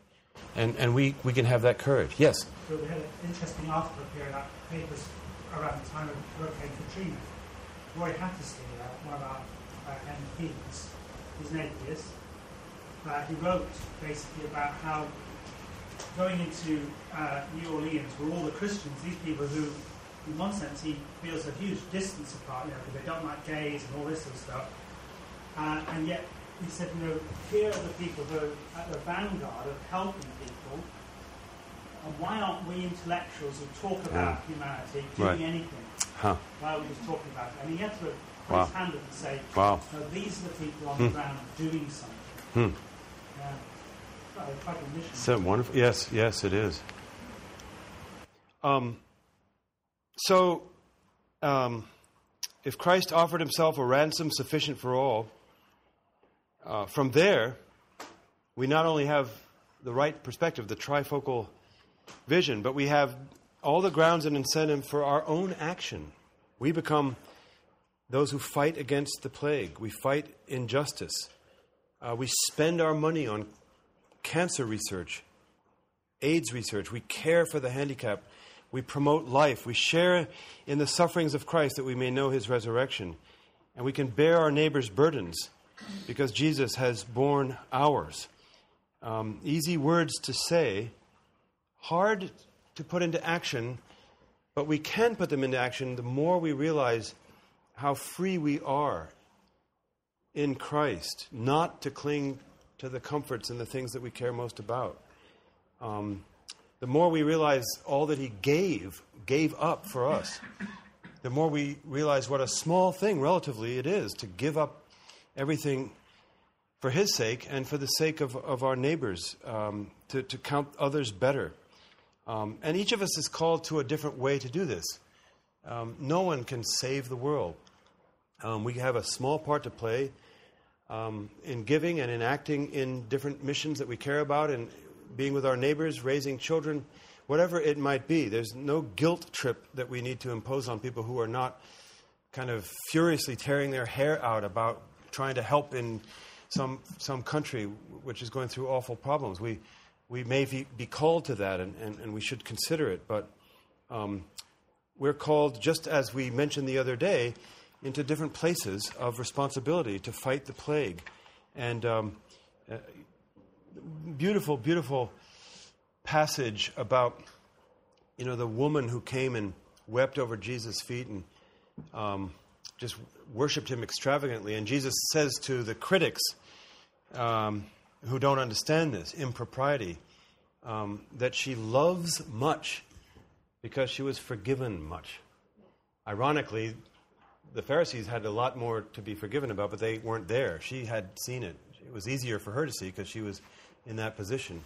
And we can have that courage. Yes? So we had an interesting article here about papers around the time of Hurricane Katrina. Roy Hattersley, one of our MPs, he's an atheist. He wrote basically about how going into New Orleans were all the Christians, these people who, in one sense, he feels a huge distance apart, you know, because they don't like gays and all this sort of stuff. And yet, he said, you know, here are the people who are at the vanguard of helping people, and why aren't we intellectuals who talk about humanity doing anything? Huh. Why are we just talking about it? And he had to put his hand up and say, no, these are the people on the ground doing something. Quite a mission. Is that wonderful? Yes, yes, it is. If Christ offered himself a ransom sufficient for all, from there, we not only have the right perspective, the trifocal vision, but we have all the grounds and incentive for our own action. We become those who fight against the plague. We fight injustice. We spend our money on cancer research, AIDS research. We care for the handicapped. We promote life. We share in the sufferings of Christ that we may know his resurrection. And we can bear our neighbor's burdens, because Jesus has borne ours. Easy words to say, hard to put into action, but we can put them into action the more we realize how free we are in Christ, not to cling to the comforts and the things that we care most about. The more we realize all that he gave up for us, the more we realize what a small thing, relatively, it is to give up everything for his sake and for the sake of our neighbors, to count others better. And each of us is called to a different way to do this. No one can save the world. We have a small part to play in giving and in acting in different missions that we care about, and being with our neighbors, raising children, whatever it might be. There's no guilt trip that we need to impose on people who are not kind of furiously tearing their hair out about trying to help in some country which is going through awful problems. We may be called to that, and we should consider it, but we're called, just as we mentioned the other day, into different places of responsibility to fight the plague. And beautiful, beautiful passage about, you know, the woman who came and wept over Jesus' feet and just worshipped him extravagantly. And Jesus says to the critics who don't understand this impropriety, that she loves much because she was forgiven much. Ironically, the Pharisees had a lot more to be forgiven about, but they weren't there. She had seen it. It was easier for her to see because she was in that position.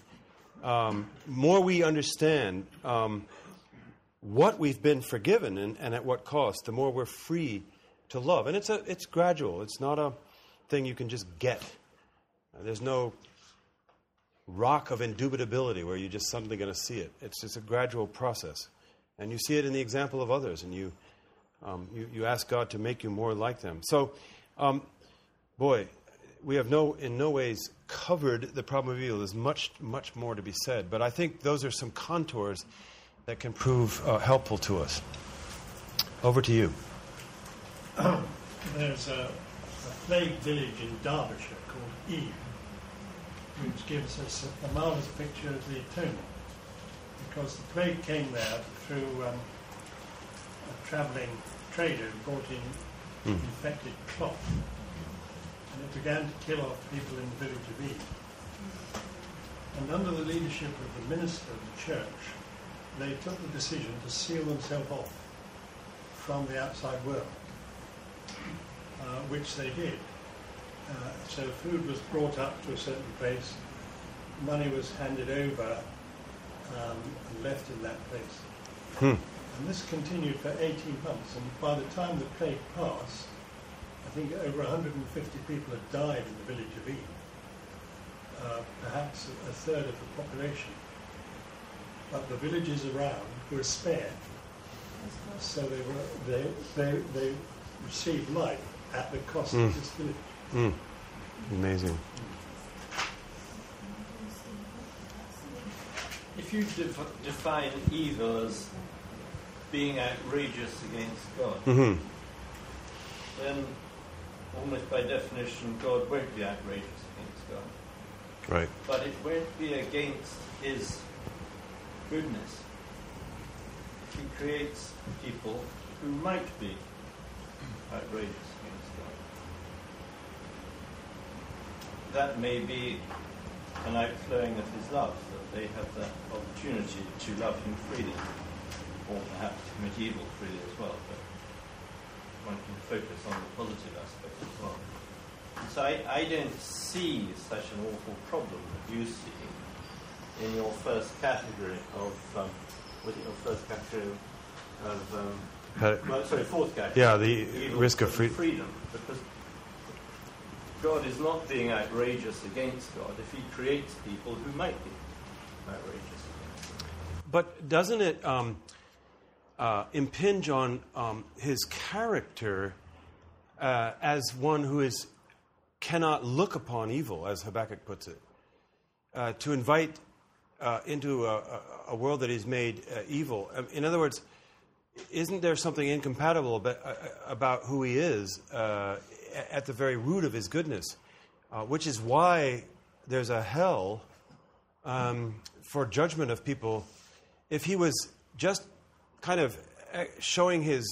More we understand what we've been forgiven and at what cost, the more we're free to love. And it's gradual. It's not a thing you can just get. There's no rock of indubitability where you're just suddenly going to see it. It's just a gradual process. And you see it in the example of others, and you ask God to make you more like them. So, we have in no ways covered the problem of evil. There's much, much more to be said. But I think those are some contours that can prove helpful to us. Over to you. There's a plague village in Derbyshire called Eyam, which gives us a marvellous picture of the atonement, because the plague came there through a travelling trader who brought in infected cloth, and it began to kill off people in the village of Eyam. And under the leadership of the minister of the church, they took the decision to seal themselves off from the outside world, which they did. So food was brought up to a certain place, money was handed over and left in that place. And this continued for 18 months, and by the time the plague passed, I think over 150 people had died in the village of Eyam. Perhaps a third of the population. But the villages around were spared, so they received life at the cost of this village. Amazing. If you define evil as being outrageous against God, then almost by definition God won't be outrageous against God. Right. But it won't be against His goodness. He creates people who might be outrageous against God. That may be an outflowing of His love, that they have that opportunity to love Him freely, or perhaps commit evil freely as well, but one can focus on the positive aspect as well. So I don't see such an awful problem that you see in your first category of, fourth category. Yeah, the risk of freedom. Because God is not being outrageous against God if He creates people who might be outrageous against God. But doesn't it impinge on His character as one who cannot look upon evil, as Habakkuk puts it, to invite into a world that He's made evil? In other words, isn't there something incompatible about who He is at the very root of His goodness, which is why there's a hell for judgment of people? If He was just kind of showing His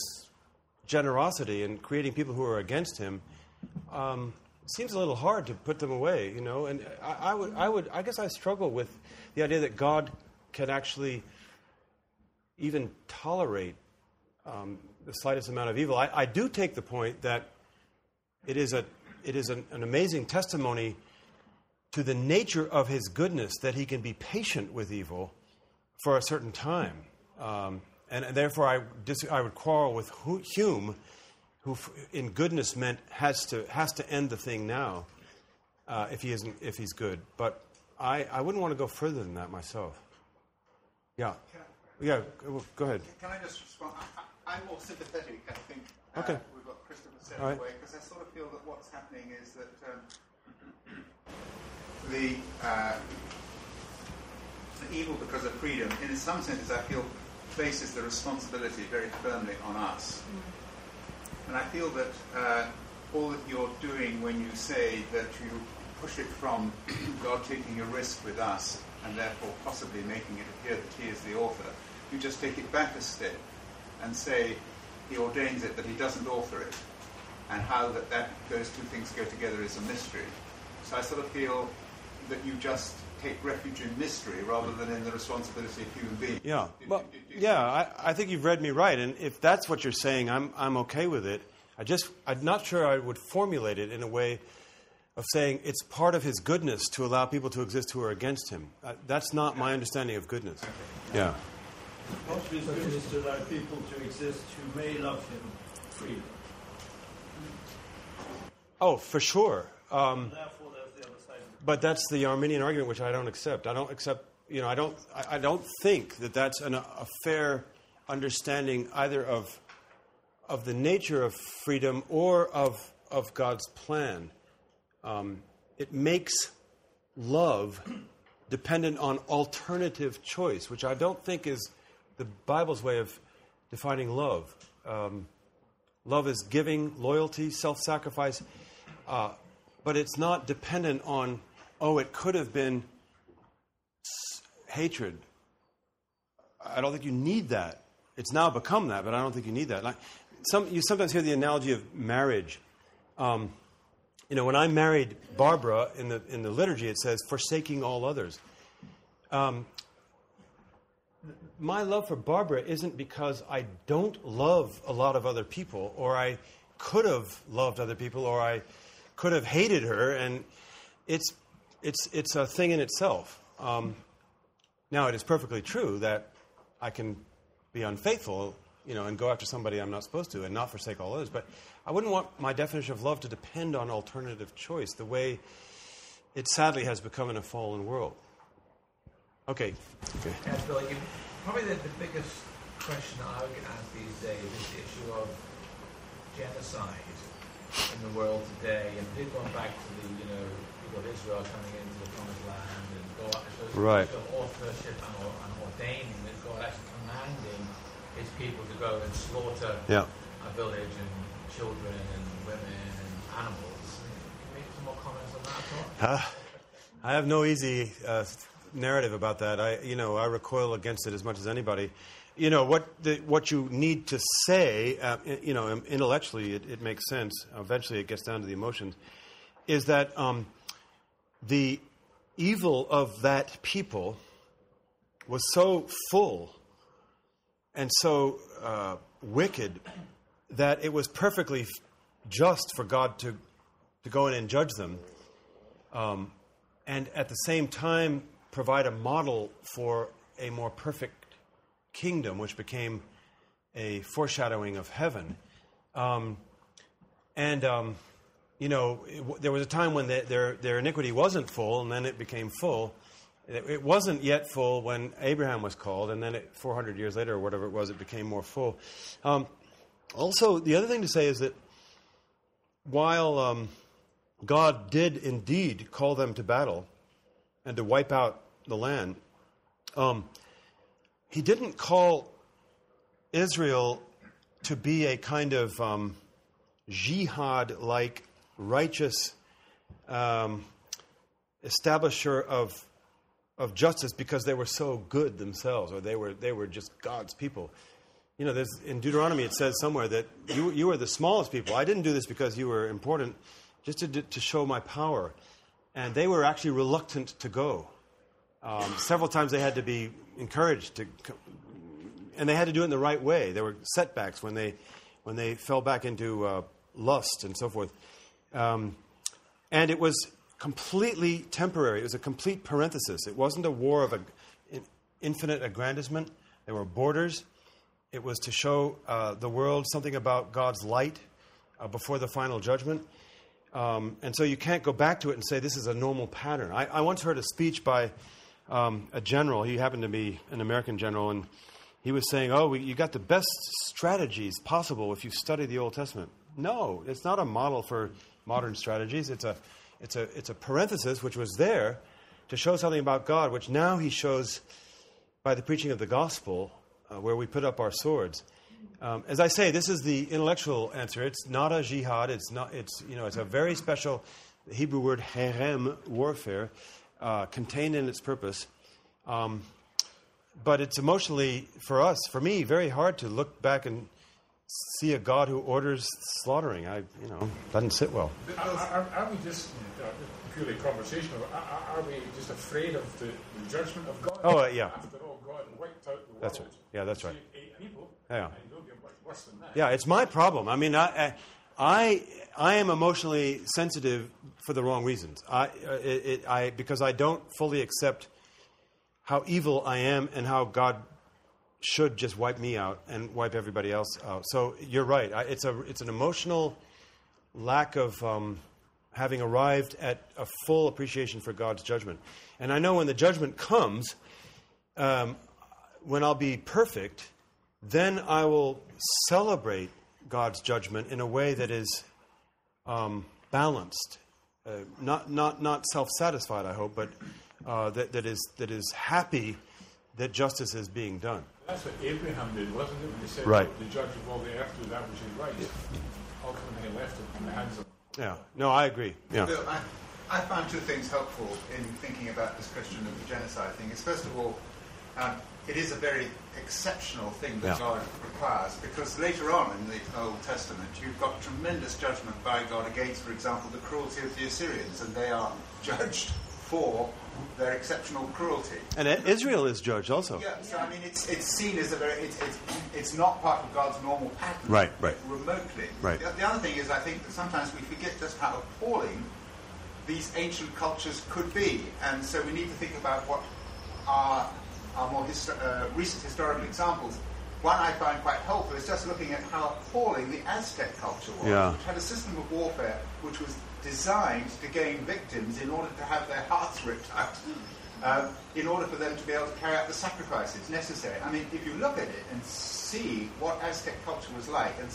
generosity and creating people who are against Him, it seems a little hard to put them away, you know. And I guess I struggle with the idea that God can actually even tolerate the slightest amount of evil. I do take the point that it is an amazing testimony to the nature of His goodness that He can be patient with evil for a certain time. And therefore, I would quarrel with Hume, who in goodness meant has to end the thing now if He's good. But I wouldn't want to go further than that myself. Yeah. Yeah, go ahead. Can I just respond? I'm more sympathetic, I think, with what Christopher said, right, in a way, because I sort of feel that what's happening is that the evil because of freedom, in some senses, I feel, places the responsibility very firmly on us. And I feel that all that you're doing when you say that you push it from God taking a risk with us and therefore possibly making it appear that He is the author, you just take it back a step and say He ordains it, but He doesn't author it. And how that those two things go together is a mystery. So I sort of feel that you just take refuge in mystery rather than in the responsibility of human beings. Yeah, I think you've read me right. And if that's what you're saying, I'm okay with it. I'm not sure I would formulate it in a way of saying it's part of His goodness to allow people to exist who are against Him. That's not my understanding of goodness. Okay. Yeah. Part of His goodness to allow people to exist who may love Him freely. Oh, for sure. Therefore, there's the other side of it. But that's the Arminian argument, which I don't accept. I don't think that that's a fair understanding either of the nature of freedom or of God's plan. It makes love dependent on alternative choice, which I don't think is the Bible's way of defining love. Love is giving, loyalty, self-sacrifice, but it's not dependent on, it could have been hatred. I don't think you need that. It's now become that, but I don't think you need that. You sometimes hear the analogy of marriage. You know, when I married Barbara, in the liturgy it says, forsaking all others. my love for Barbara isn't because I don't love a lot of other people, or I could have loved other people, or I could have hated her, and it's a thing in itself. Now, it is perfectly true that I can be unfaithful, you know, and go after somebody I'm not supposed to and not forsake all others, but I wouldn't want my definition of love to depend on alternative choice the way it sadly has become in a fallen world. Okay. Yes, Bill, probably the biggest question I would get asked these days is the issue of genocide in the world today, and people going back to the, people of Israel coming into the promised land, and God, the authorship and ordaining, that God actually commanding his people to go and slaughter a village and children and women and animals. Can you make some more comments on that? I have no easy narrative about that. I recoil against it as much as anybody. What you need to say, intellectually it makes sense. Eventually it gets down to the emotions, is that the evil of that people was so full and so wicked that it was perfectly just for God to go in and judge them, and at the same time provide a model for a more perfect kingdom, which became a foreshadowing of heaven. There was a time when their iniquity wasn't full, and then it became full. It wasn't yet full when Abraham was called, and then 400 years later, or whatever it was, it became more full. Also, the other thing to say is that while God did indeed call them to battle, and to wipe out the land, he didn't call Israel to be a kind of jihad-like, righteous establisher of justice because they were so good themselves, or they were just God's people. In Deuteronomy it says somewhere that you are the smallest people. I didn't do this because you were important, just to show my power. And they were actually reluctant to go. Several times they had to be encouraged to, and they had to do it in the right way. There were setbacks when they fell back into lust and so forth. And it was completely temporary. It was a complete parenthesis. It wasn't a war of an infinite aggrandizement. There were borders. It was to show the world something about God's light before the final judgment. And so you can't go back to it and say this is a normal pattern. I once heard a speech by a general. He happened to be an American general, and he was saying, you got the best strategies possible if you study the Old Testament. No, it's not a model for modern strategies. It's a parenthesis which was there to show something about God, which now he shows by the preaching of the gospel, where we put up our swords. As I say, this is the intellectual answer. It's not a jihad. It's a very special Hebrew word, harem, warfare, contained in its purpose. But it's emotionally, for me, very hard to look back and see a God who orders slaughtering. Doesn't sit well. Are we just purely conversational? Are we just afraid of the judgment of God? After all, God wiped out the world. That's right. Yeah, that's right. Yeah. Yeah, it's my problem. I mean, I am emotionally sensitive for the wrong reasons. Because I don't fully accept how evil I am and how God should just wipe me out and wipe everybody else out. So you're right. It's an emotional lack of having arrived at a full appreciation for God's judgment. And I know when the judgment comes, when I'll be perfect, then I will celebrate God's judgment in a way that is balanced, not self-satisfied, I hope, but that is happy that justice is being done. That's what Abraham did, wasn't it? When he said, "The judge of all the earth do that which is right." Ultimately, he left it in the hands of. Yeah. No, I agree. Yeah. Bill, I found two things helpful in thinking about this question of the genocide thing. Is first of all. It is a very exceptional thing that God requires, because later on in the Old Testament you've got tremendous judgment by God against, for example, the cruelty of the Assyrians, and they are judged for their exceptional cruelty. And Israel is judged also. Yeah, so I mean, it's seen as a very... It's not part of God's normal pattern. Right. Remotely. Right. The other thing is, I think that sometimes we forget just how appalling these ancient cultures could be. And so we need to think about what our more recent historical examples. One I find quite helpful is just looking at how appalling the Aztec culture was, which had a system of warfare which was designed to gain victims in order to have their hearts ripped out, in order for them to be able to carry out the sacrifices necessary. I mean, if you look at it and see what Aztec culture was like, and,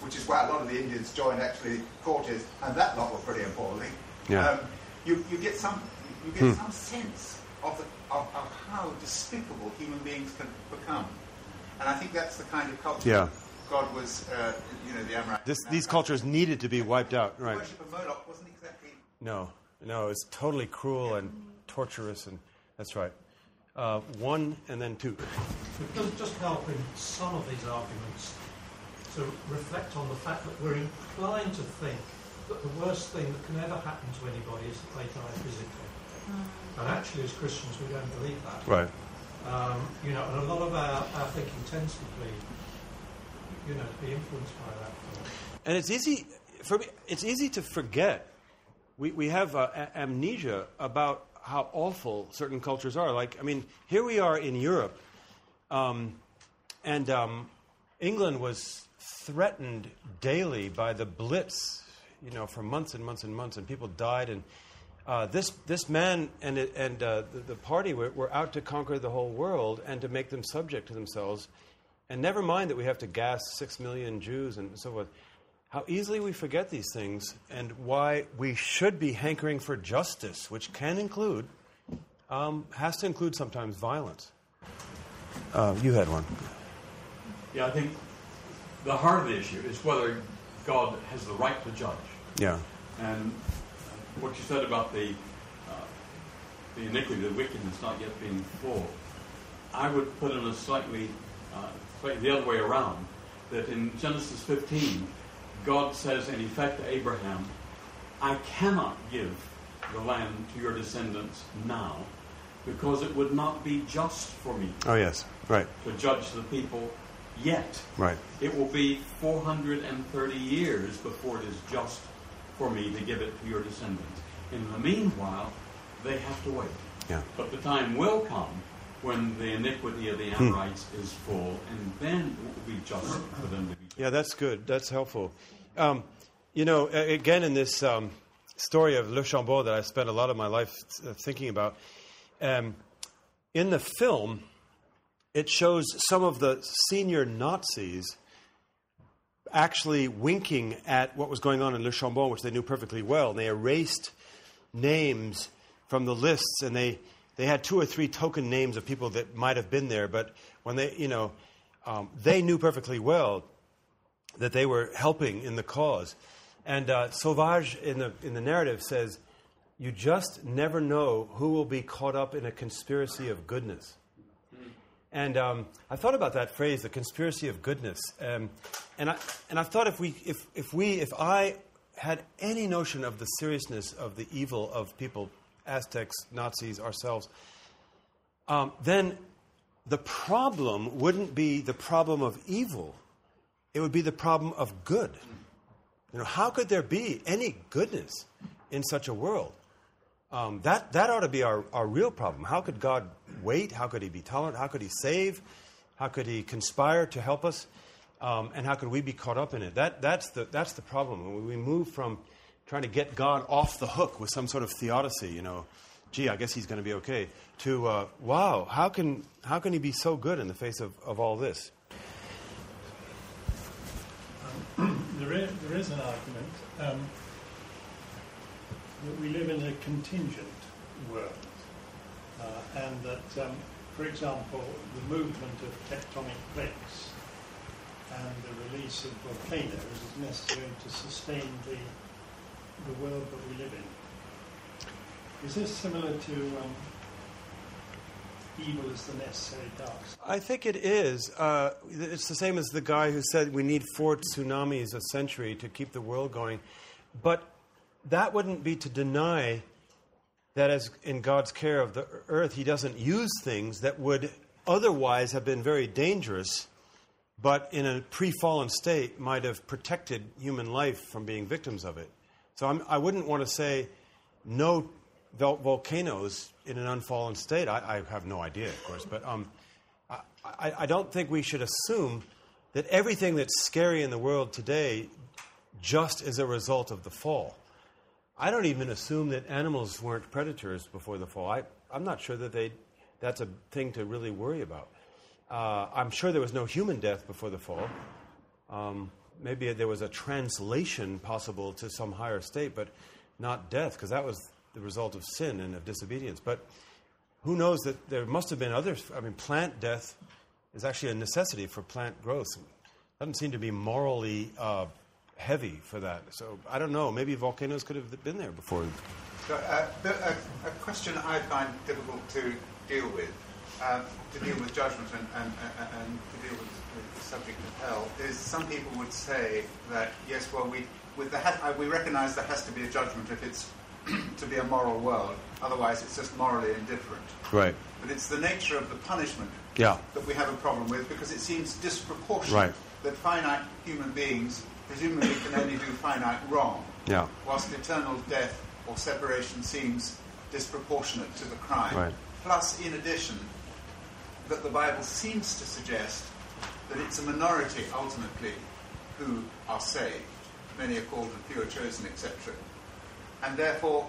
which is why a lot of the Indians joined actually Cortes, and that lot were pretty appalling, you get some sense of how despicable human beings can become. And I think that's the kind of culture God was, the Amorites. These cultures needed to be wiped out, right? The worship of Moloch wasn't exactly... No, it's totally cruel and torturous, and that's right. One and then two. It doesn't just help in some of these arguments to reflect on the fact that we're inclined to think that the worst thing that can ever happen to anybody is that they die physically. And actually, as Christians, we don't believe that. Right. And a lot of our thinking tends to be, to be influenced by that. And it's easy for me. It's easy to forget. We have amnesia about how awful certain cultures are. Like, I mean, here we are in Europe, and England was threatened daily by the Blitz, for months and months and months, and people died and. This man and the party were out to conquer the whole world and to make them subject to themselves. And never mind that we have to gas 6 million Jews and so forth. How easily we forget these things and why we should be hankering for justice, which can include, has to include sometimes violence. You had one. Yeah, I think the heart of the issue is whether God has the right to judge. Yeah. And what you said about the iniquity, the wickedness not yet being full, I would put it a slightly the other way around, that in Genesis 15, God says in effect to Abraham, I cannot give the land to your descendants now, because it would not be just for me to judge the people yet. Right. It will be 430 years before it is just for me to give it to your descendants. In the meanwhile, they have to wait. Yeah. But the time will come when the iniquity of the Amorites is full, and then it will be just for them to be. Yeah, that's good. That's helpful. Again, in this story of Le Chambon that I spent a lot of my life thinking about, in the film, it shows some of the senior Nazis actually winking at what was going on in Le Chambon, which they knew perfectly well. And they erased names from the lists, and they had 2 or 3 token names of people that might have been there. But when they knew perfectly well that they were helping in the cause. And Sauvage in the narrative says, "You just never know who will be caught up in a conspiracy of goodness." And I thought about that phrase, the conspiracy of goodness, and I've thought if I had any notion of the seriousness of the evil of people, Aztecs, Nazis, ourselves, then the problem wouldn't be the problem of evil; it would be the problem of good. How could there be any goodness in such a world? That ought to be our real problem. How could God wait? How could he be tolerant? How could he save? How could he conspire to help us? And how could we be caught up in it? That's the problem. When we move from trying to get God off the hook with some sort of theodicy, gee, I guess he's going to be okay, to, wow, how can he be so good in the face of all this? There is an argument. That we live in a contingent world, and that, for example, the movement of tectonic plates and the release of volcanoes is necessary to sustain the world that we live in. Is this similar to evil as the necessary darkness? I think it is. It's the same as the guy who said we need 4 tsunamis a century to keep the world going, but that wouldn't be to deny that as in God's care of the earth, he doesn't use things that would otherwise have been very dangerous, but in a pre-fallen state might have protected human life from being victims of it. So I wouldn't want to say no volcanoes in an unfallen state. I have no idea, of course, but I don't think we should assume that everything that's scary in the world today just is a result of the fall. I don't even assume that animals weren't predators before the fall. I'm not sure that that's a thing to really worry about. I'm sure there was no human death before the fall. Maybe there was a translation possible to some higher state, but not death, because that was the result of sin and of disobedience. But who knows that there must have been others. I mean, plant death is actually a necessity for plant growth. It doesn't seem to be morally heavy for that. So I don't know. Maybe volcanoes could have been there before. So, a question I find difficult to deal with, judgment and to deal with the subject of hell, is some people would say that, yes, well, we recognize there has to be a judgment if it's to be a moral world. Otherwise, it's just morally indifferent. Right. But it's the nature of the punishment that we have a problem with, because it seems disproportionate that finite human beings presumably can only do finite wrong, whilst eternal death or separation seems disproportionate to the crime. Right. Plus, in addition, that the Bible seems to suggest that it's a minority, ultimately, who are saved. Many are called and few are chosen, etc. And therefore,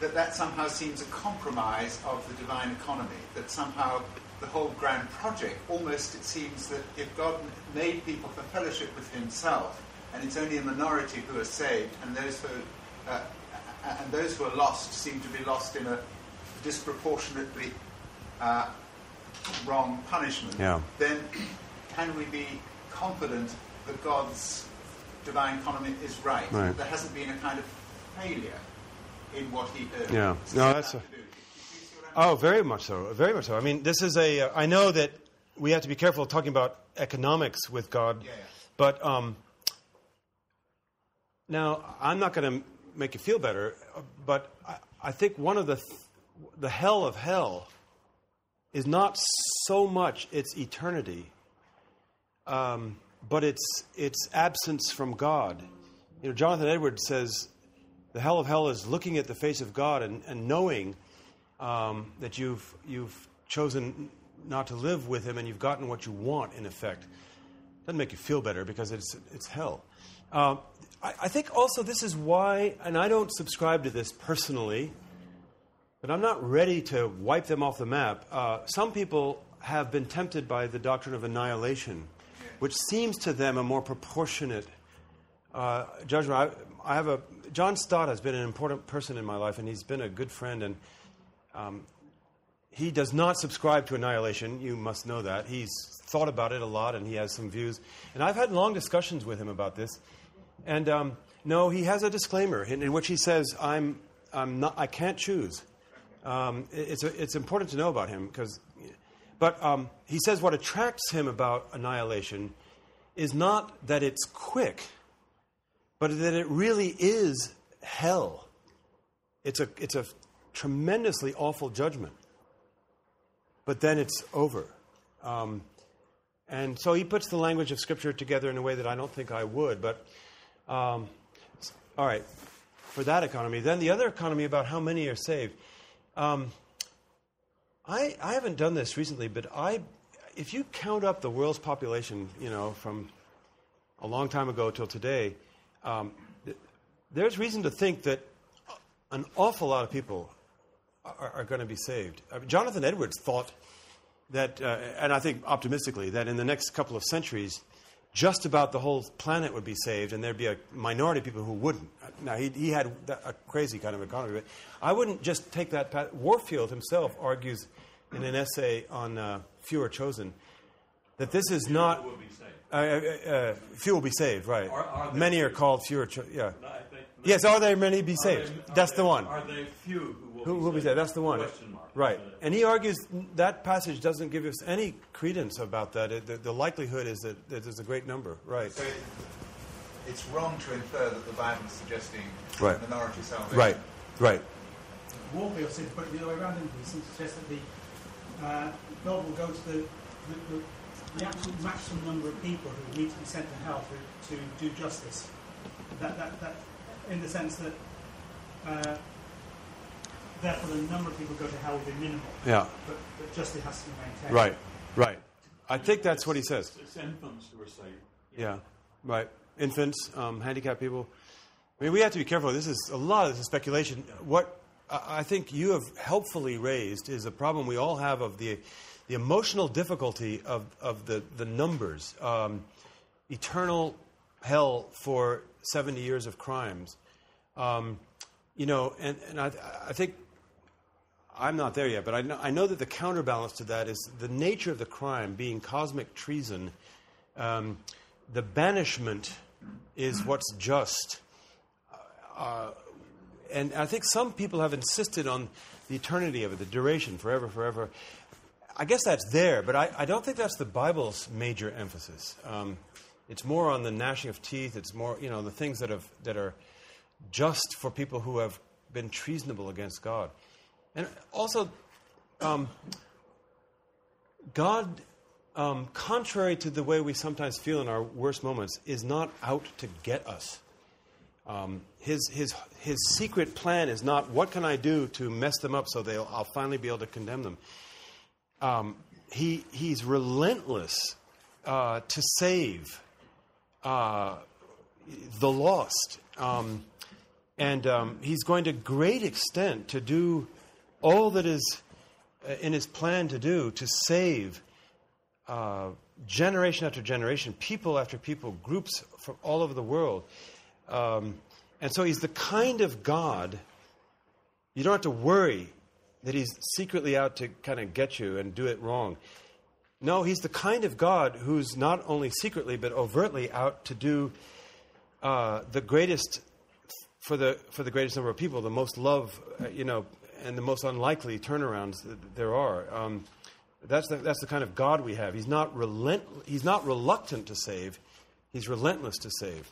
that somehow seems a compromise of the divine economy, that somehow the whole grand project, almost it seems that if God made people for fellowship with himself, and it's only a minority who are saved, and those who are lost seem to be lost in a disproportionately wrong punishment, then can we be confident that God's divine economy is right? That there hasn't been a kind of failure in what he did. Yeah. No, that's very much so. Very much so. I mean, this is a... I know that we have to be careful talking about economics with God, but now I'm not going to make you feel better, but I think one of the hell of hell is not so much its eternity, but its absence from God. You know, Jonathan Edwards says the hell of hell is looking at the face of God and knowing that you've chosen not to live with him and you've gotten what you want, in effect. Doesn't make you feel better, because it's hell. I think also this is why, and I don't subscribe to this personally, but I'm not ready to wipe them off the map. Some people have been tempted by the doctrine of annihilation, which seems to them a more proportionate judgment. I have John Stott has been an important person in my life, and he's been a good friend, and he does not subscribe to annihilation. You must know that. He's thought about it a lot, and he has some views. And I've had long discussions with him about this. And no, he has a disclaimer in which he says, I can't choose. It's important to know about him, but he says what attracts him about annihilation is not that it's quick, but that it really is hell. It's a tremendously awful judgment, but then it's over. And so he puts the language of Scripture together in a way that I don't think I would, but all right, for that economy. Then the other economy about how many are saved. I haven't done this recently, but if you count up the world's population, you know, from a long time ago till today... there's reason to think that an awful lot of people are going to be saved. Jonathan Edwards thought that, and I think optimistically, that in the next couple of centuries, just about the whole planet would be saved, and there'd be a minority of people who wouldn't. Now, he had a crazy kind of economy, but I wouldn't just take that path. Warfield himself argues in an essay on Few Are Chosen that this is not... few will be saved, right. Are many are called, few are chosen. Yeah. Yes, are there many be saved? That's the one. Are there few who will be saved? That's the one. Question mark. Right. And he argues that passage doesn't give us any credence about that. The likelihood is that there's a great number. Right. So it's wrong to infer that the Bible is suggesting minority salvation. Right. Warfield seems to put it the other way around, and he seems to suggest that the God will go to the absolute maximum number of people who need to be sent to hell to do justice. That in the sense that therefore the number of people who go to hell will be minimal. Yeah. But justice has to be maintained. Right. Right. I think that's what he says. It's infants who are saved. Yeah. Right. Infants, handicapped people. I mean, we have to be careful. This is a lot of this is speculation. What I think you have helpfully raised is a problem we all have of the emotional difficulty of the numbers. Eternal hell for 70 years of crimes. I think I'm not there yet, but I know that the counterbalance to that is the nature of the crime being cosmic treason. The banishment is what's just. And I think some people have insisted on the eternity of it, the duration, forever, forever. I guess that's there, but I don't think that's the Bible's major emphasis. It's more on the gnashing of teeth. It's more, the things that are just for people who have been treasonable against God. And also, God, contrary to the way we sometimes feel in our worst moments, is not out to get us. His secret plan is not, what can I do to mess them up so I'll finally be able to condemn them? He's relentless to save the lost. And he's going to great extent to do all that is in his plan to do to save generation after generation, people after people, groups from all over the world. And so he's the kind of God, you don't have to worry that he's secretly out to kind of get you and do it wrong. No, he's the kind of God who's not only secretly but overtly out to do the greatest for the greatest number of people, the most love, and the most unlikely turnarounds that there are. That's the kind of God we have. He's not reluctant to save. He's relentless to save.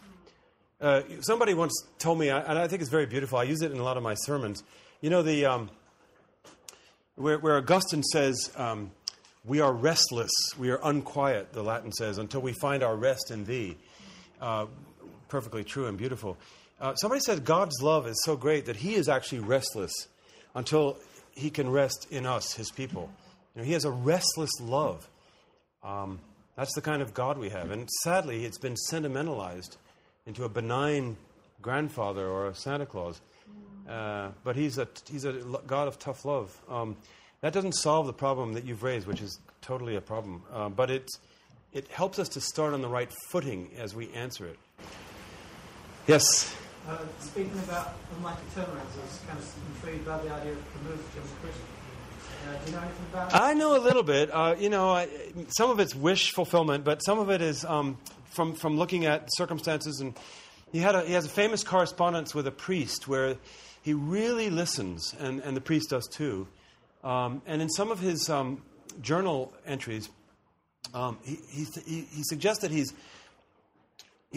Somebody once told me, and I think it's very beautiful. I use it in a lot of my sermons. Where Augustine says, "We are restless, we are unquiet." The Latin says, "Until we find our rest in Thee." Perfectly true and beautiful. Somebody said God's love is so great that He is actually restless until He can rest in us, His people. He has a restless love. That's the kind of God we have, and sadly, it's been sentimentalized into a benign grandfather or a Santa Claus, but he's a God of tough love. That doesn't solve the problem that you've raised, which is totally a problem, but it helps us to start on the right footing as we answer it. Yes. Speaking about unlikely turnarounds, I was kind of intrigued by the idea of Camus as a Christian. Do you know anything about it? I know a little bit. Some of it's wish fulfillment, but some of it is. From looking at circumstances, and he has a famous correspondence with a priest where he really listens, and the priest does too. And in some of his journal entries, he suggests that he's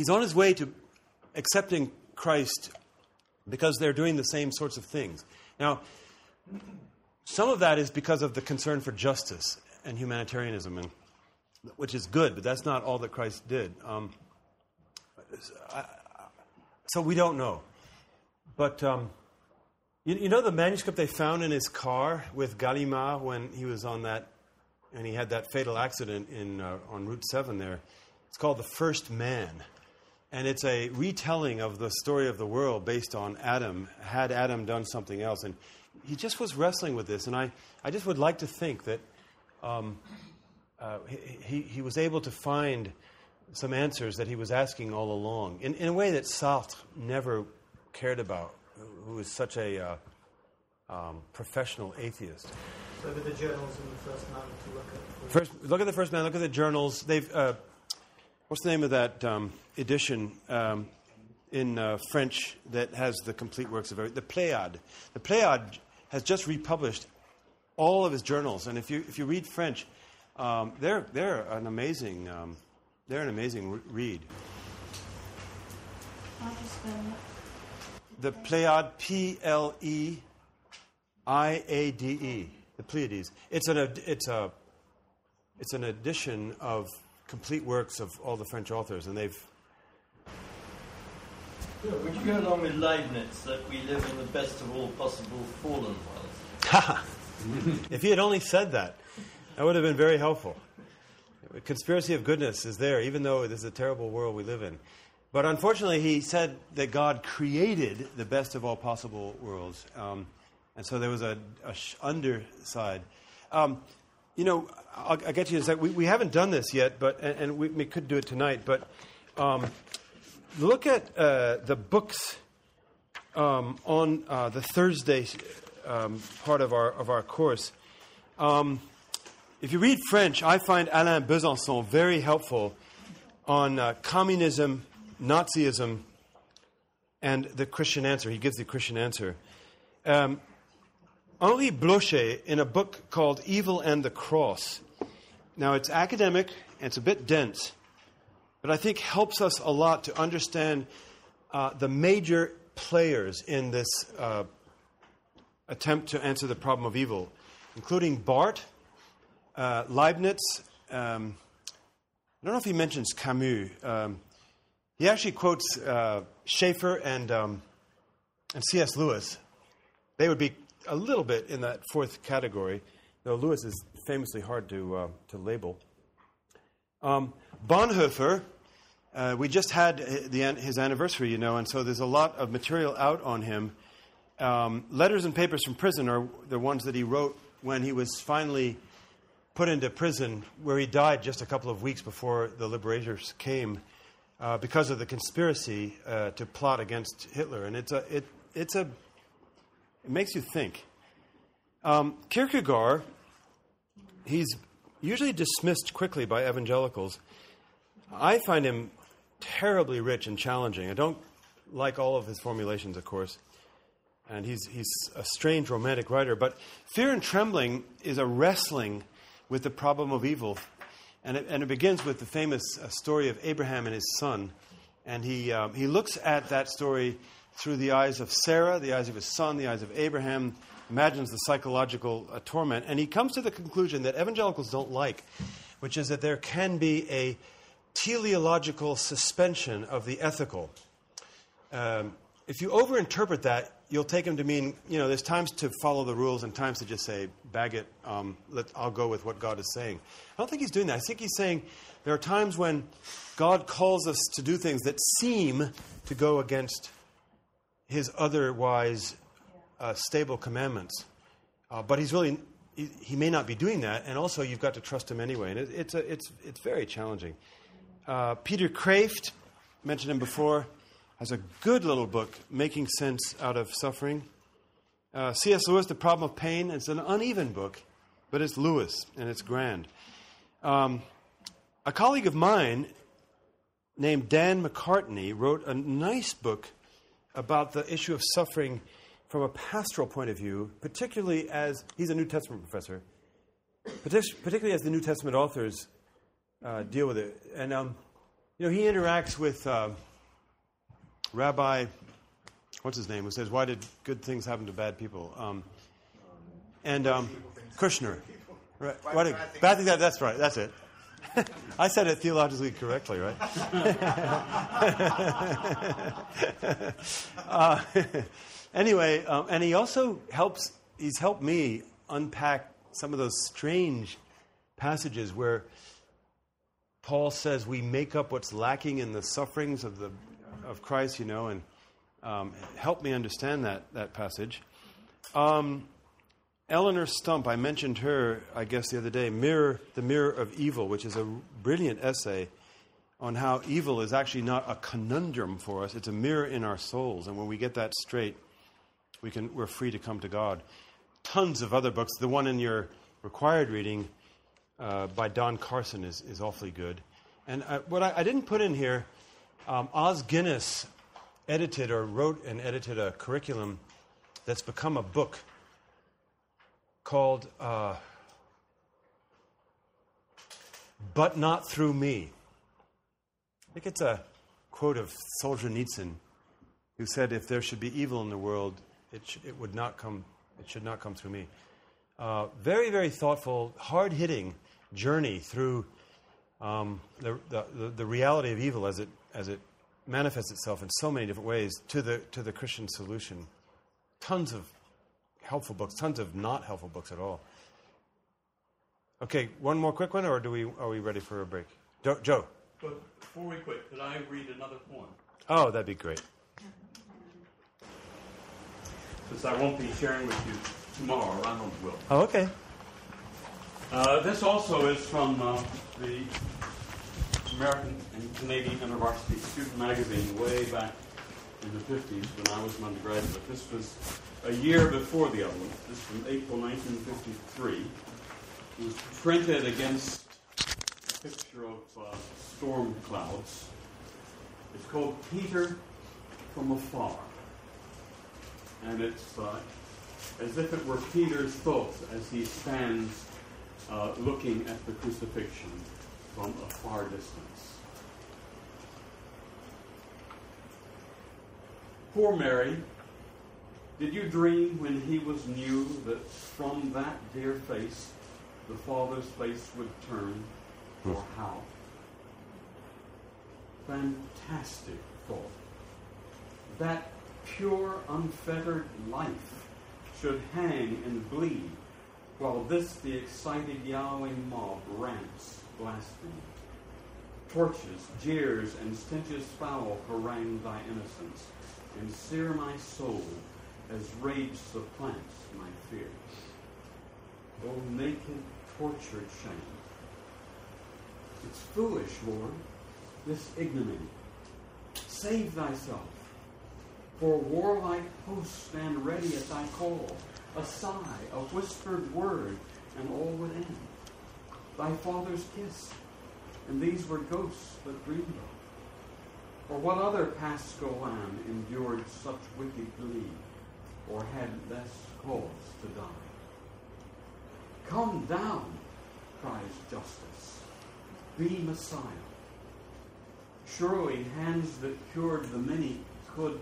on his way to accepting Christ because they're doing the same sorts of things. Now, some of that is because of the concern for justice and humanitarianism and. Which is good, but that's not all that Christ did. So we don't know. But the manuscript they found in his car with Gallimard when he was on that, and he had that fatal accident on Route 7 there. It's called The First Man, and it's a retelling of the story of the world based on Adam. Had Adam done something else, and he just was wrestling with this. And I just would like to think that. He was able to find some answers that he was asking all along, in a way that Sartre never cared about, who was such a professional atheist. So look at the journals in The First Man to look at. Look at The First Man, look at the journals. They've what's the name of that edition in French that has the complete works of every, the Pléiade. The Pléiade has just republished all of his journals, and if you read French. They're an amazing read. The Pléiade, P-L-E IADE, the Pleiades. It's an edition of complete works of all the French authors, and they've... Yeah, would you go along with Leibniz that we live in the best of all possible fallen worlds? Ha! If he had only said that, that would have been very helpful. The conspiracy of goodness is there, even though this is a terrible world we live in. But unfortunately, he said that God created the best of all possible worlds. And so there was an underside. I'll get you in a sec. We haven't done this yet, but we could do it tonight. But look at the books on the Thursday part of our course. If you read French, I find Alain Besançon very helpful on communism, Nazism, and the Christian answer. He gives the Christian answer. Henri Blocher, in a book called Evil and the Cross. Now, it's academic, and it's a bit dense, but I think helps us a lot to understand the major players in this attempt to answer the problem of evil, including Barthes, Leibniz. I don't know if he mentions Camus. He actually quotes Schaeffer and C.S. Lewis. They would be a little bit in that fourth category, though Lewis is famously hard to label. Bonhoeffer, we just had his anniversary, and so there's a lot of material out on him. Letters and Papers from Prison are the ones that he wrote when he was finally put into prison, where he died just a couple of weeks before the liberators came because of the conspiracy to plot against Hitler. And it makes you think. Kierkegaard, he's usually dismissed quickly by evangelicals. I find him terribly rich and challenging. I don't like all of his formulations, of course. And he's a strange romantic writer. But Fear and Trembling is a wrestling with the problem of evil. And it begins with the famous story of Abraham and his son. And he looks at that story through the eyes of Sarah, the eyes of his son, the eyes of Abraham, imagines the psychological torment. And he comes to the conclusion that evangelicals don't like, which is that there can be a teleological suspension of the ethical. If you overinterpret that, you'll take him to mean, there's times to follow the rules and times to just say, bag it, I'll go with what God is saying. I don't think he's doing that. I think he's saying there are times when God calls us to do things that seem to go against his otherwise stable commandments. But he's really, he may not be doing that, and also you've got to trust him anyway. And it's very challenging. Peter Kraft, mentioned him before, has a good little book, Making Sense Out of Suffering. C.S. Lewis, The Problem of Pain. It's an uneven book, but it's Lewis, and it's grand. A colleague of mine named Dan McCartney wrote a nice book about the issue of suffering from a pastoral point of view, particularly as, he's a New Testament professor, particularly as the New Testament authors deal with it. And, he interacts with Rabbi, what's his name, who says, why did good things happen to bad people? Kushner. Right. That's right, that's it. I said it theologically correctly, right? Anyway, and he also he's helped me unpack some of those strange passages where Paul says we make up what's lacking in the sufferings of Christ, and help me understand that passage. Eleanor Stump, I mentioned her, I guess, the other day, The Mirror of Evil, which is a brilliant essay on how evil is actually not a conundrum for us. It's a mirror in our souls, and when we get that straight, we're free to come to God. Tons of other books. The one in your required reading by Don Carson is awfully good. And what I didn't put in here, Os Guinness wrote and edited a curriculum that's become a book called But Not Through Me. I think it's a quote of Solzhenitsyn, who said if there should be evil in the world, it would not come It should not come through me. Very, very thoughtful, hard-hitting journey through the reality of evil as it manifests itself in so many different ways to the Christian solution. Tons of helpful books, tons of not helpful books at all. Okay, one more quick one, or are we ready for a break? Joe. But before we quit, could I read another one? Oh, that'd be great. Since I won't be sharing with you tomorrow, Reinhold will. Oh, okay. This also is from the American and Canadian University Student Magazine way back in the 50s when I was an undergraduate. This was a year before the other one. This is from April 1953. It was printed against a picture of storm clouds. It's called Peter from Afar. And it's as if it were Peter's thoughts as he stands looking at the crucifixion from a far distance. Poor Mary, did you dream when he was new that from that dear face the Father's face would turn, or how? Fantastic thought. That pure, unfettered life should hang and bleed while this the excited yowling mob rants, blasphemy. Torches, jeers, and stenches foul harangue thy innocence and sear my soul as rage supplants my fear. O naked, tortured shame. It's foolish, Lord, this ignominy. Save thyself, for warlike hosts stand ready at thy call. A sigh, a whispered word, and all would end. Thy Father's kiss, and these were ghosts that dreamed of. Or what other paschal lamb endured such wicked glee, or had less cause to die? Come down, cries justice. Be Messiah. Surely hands that cured the many could.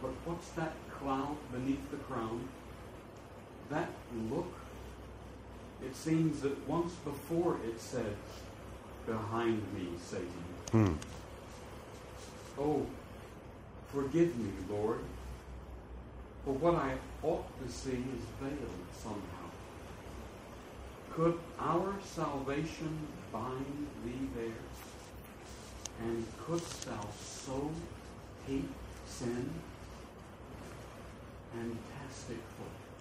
But what's that cloud beneath the crown? That look? It seems that once before it said, "Behind me, Satan." Oh, forgive me, Lord, for what I ought to see is veiled somehow. Could our salvation bind thee there? And couldst thou so hate sin? Fantastic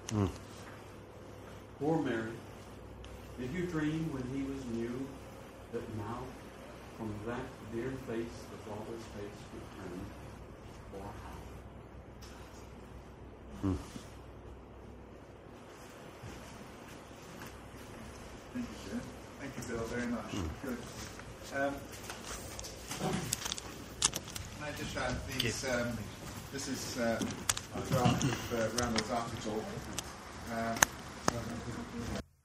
thought. Poor Mary, did you dream when he was new that now from that dear face the Father's face would turn, or how? Thank you, Jim. Thank you, Bill, very much. Good. Can I just add these? This is a draft of Randall's article.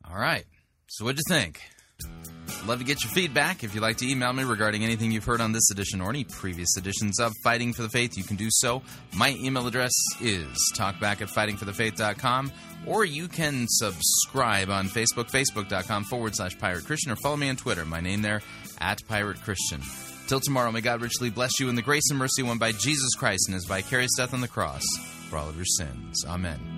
All right. So what'd you think? Love to get your feedback. If you'd like to email me regarding anything you've heard on this edition or any previous editions of Fighting for the Faith, you can do so. My email address is talkback@fightingforthefaith.com, or you can subscribe on Facebook, facebook.com/Pirate Christian, or follow me on Twitter. My name there, @Pirate Christian. Till tomorrow, may God richly bless you in the grace and mercy won by Jesus Christ and his vicarious death on the cross for all of your sins. Amen.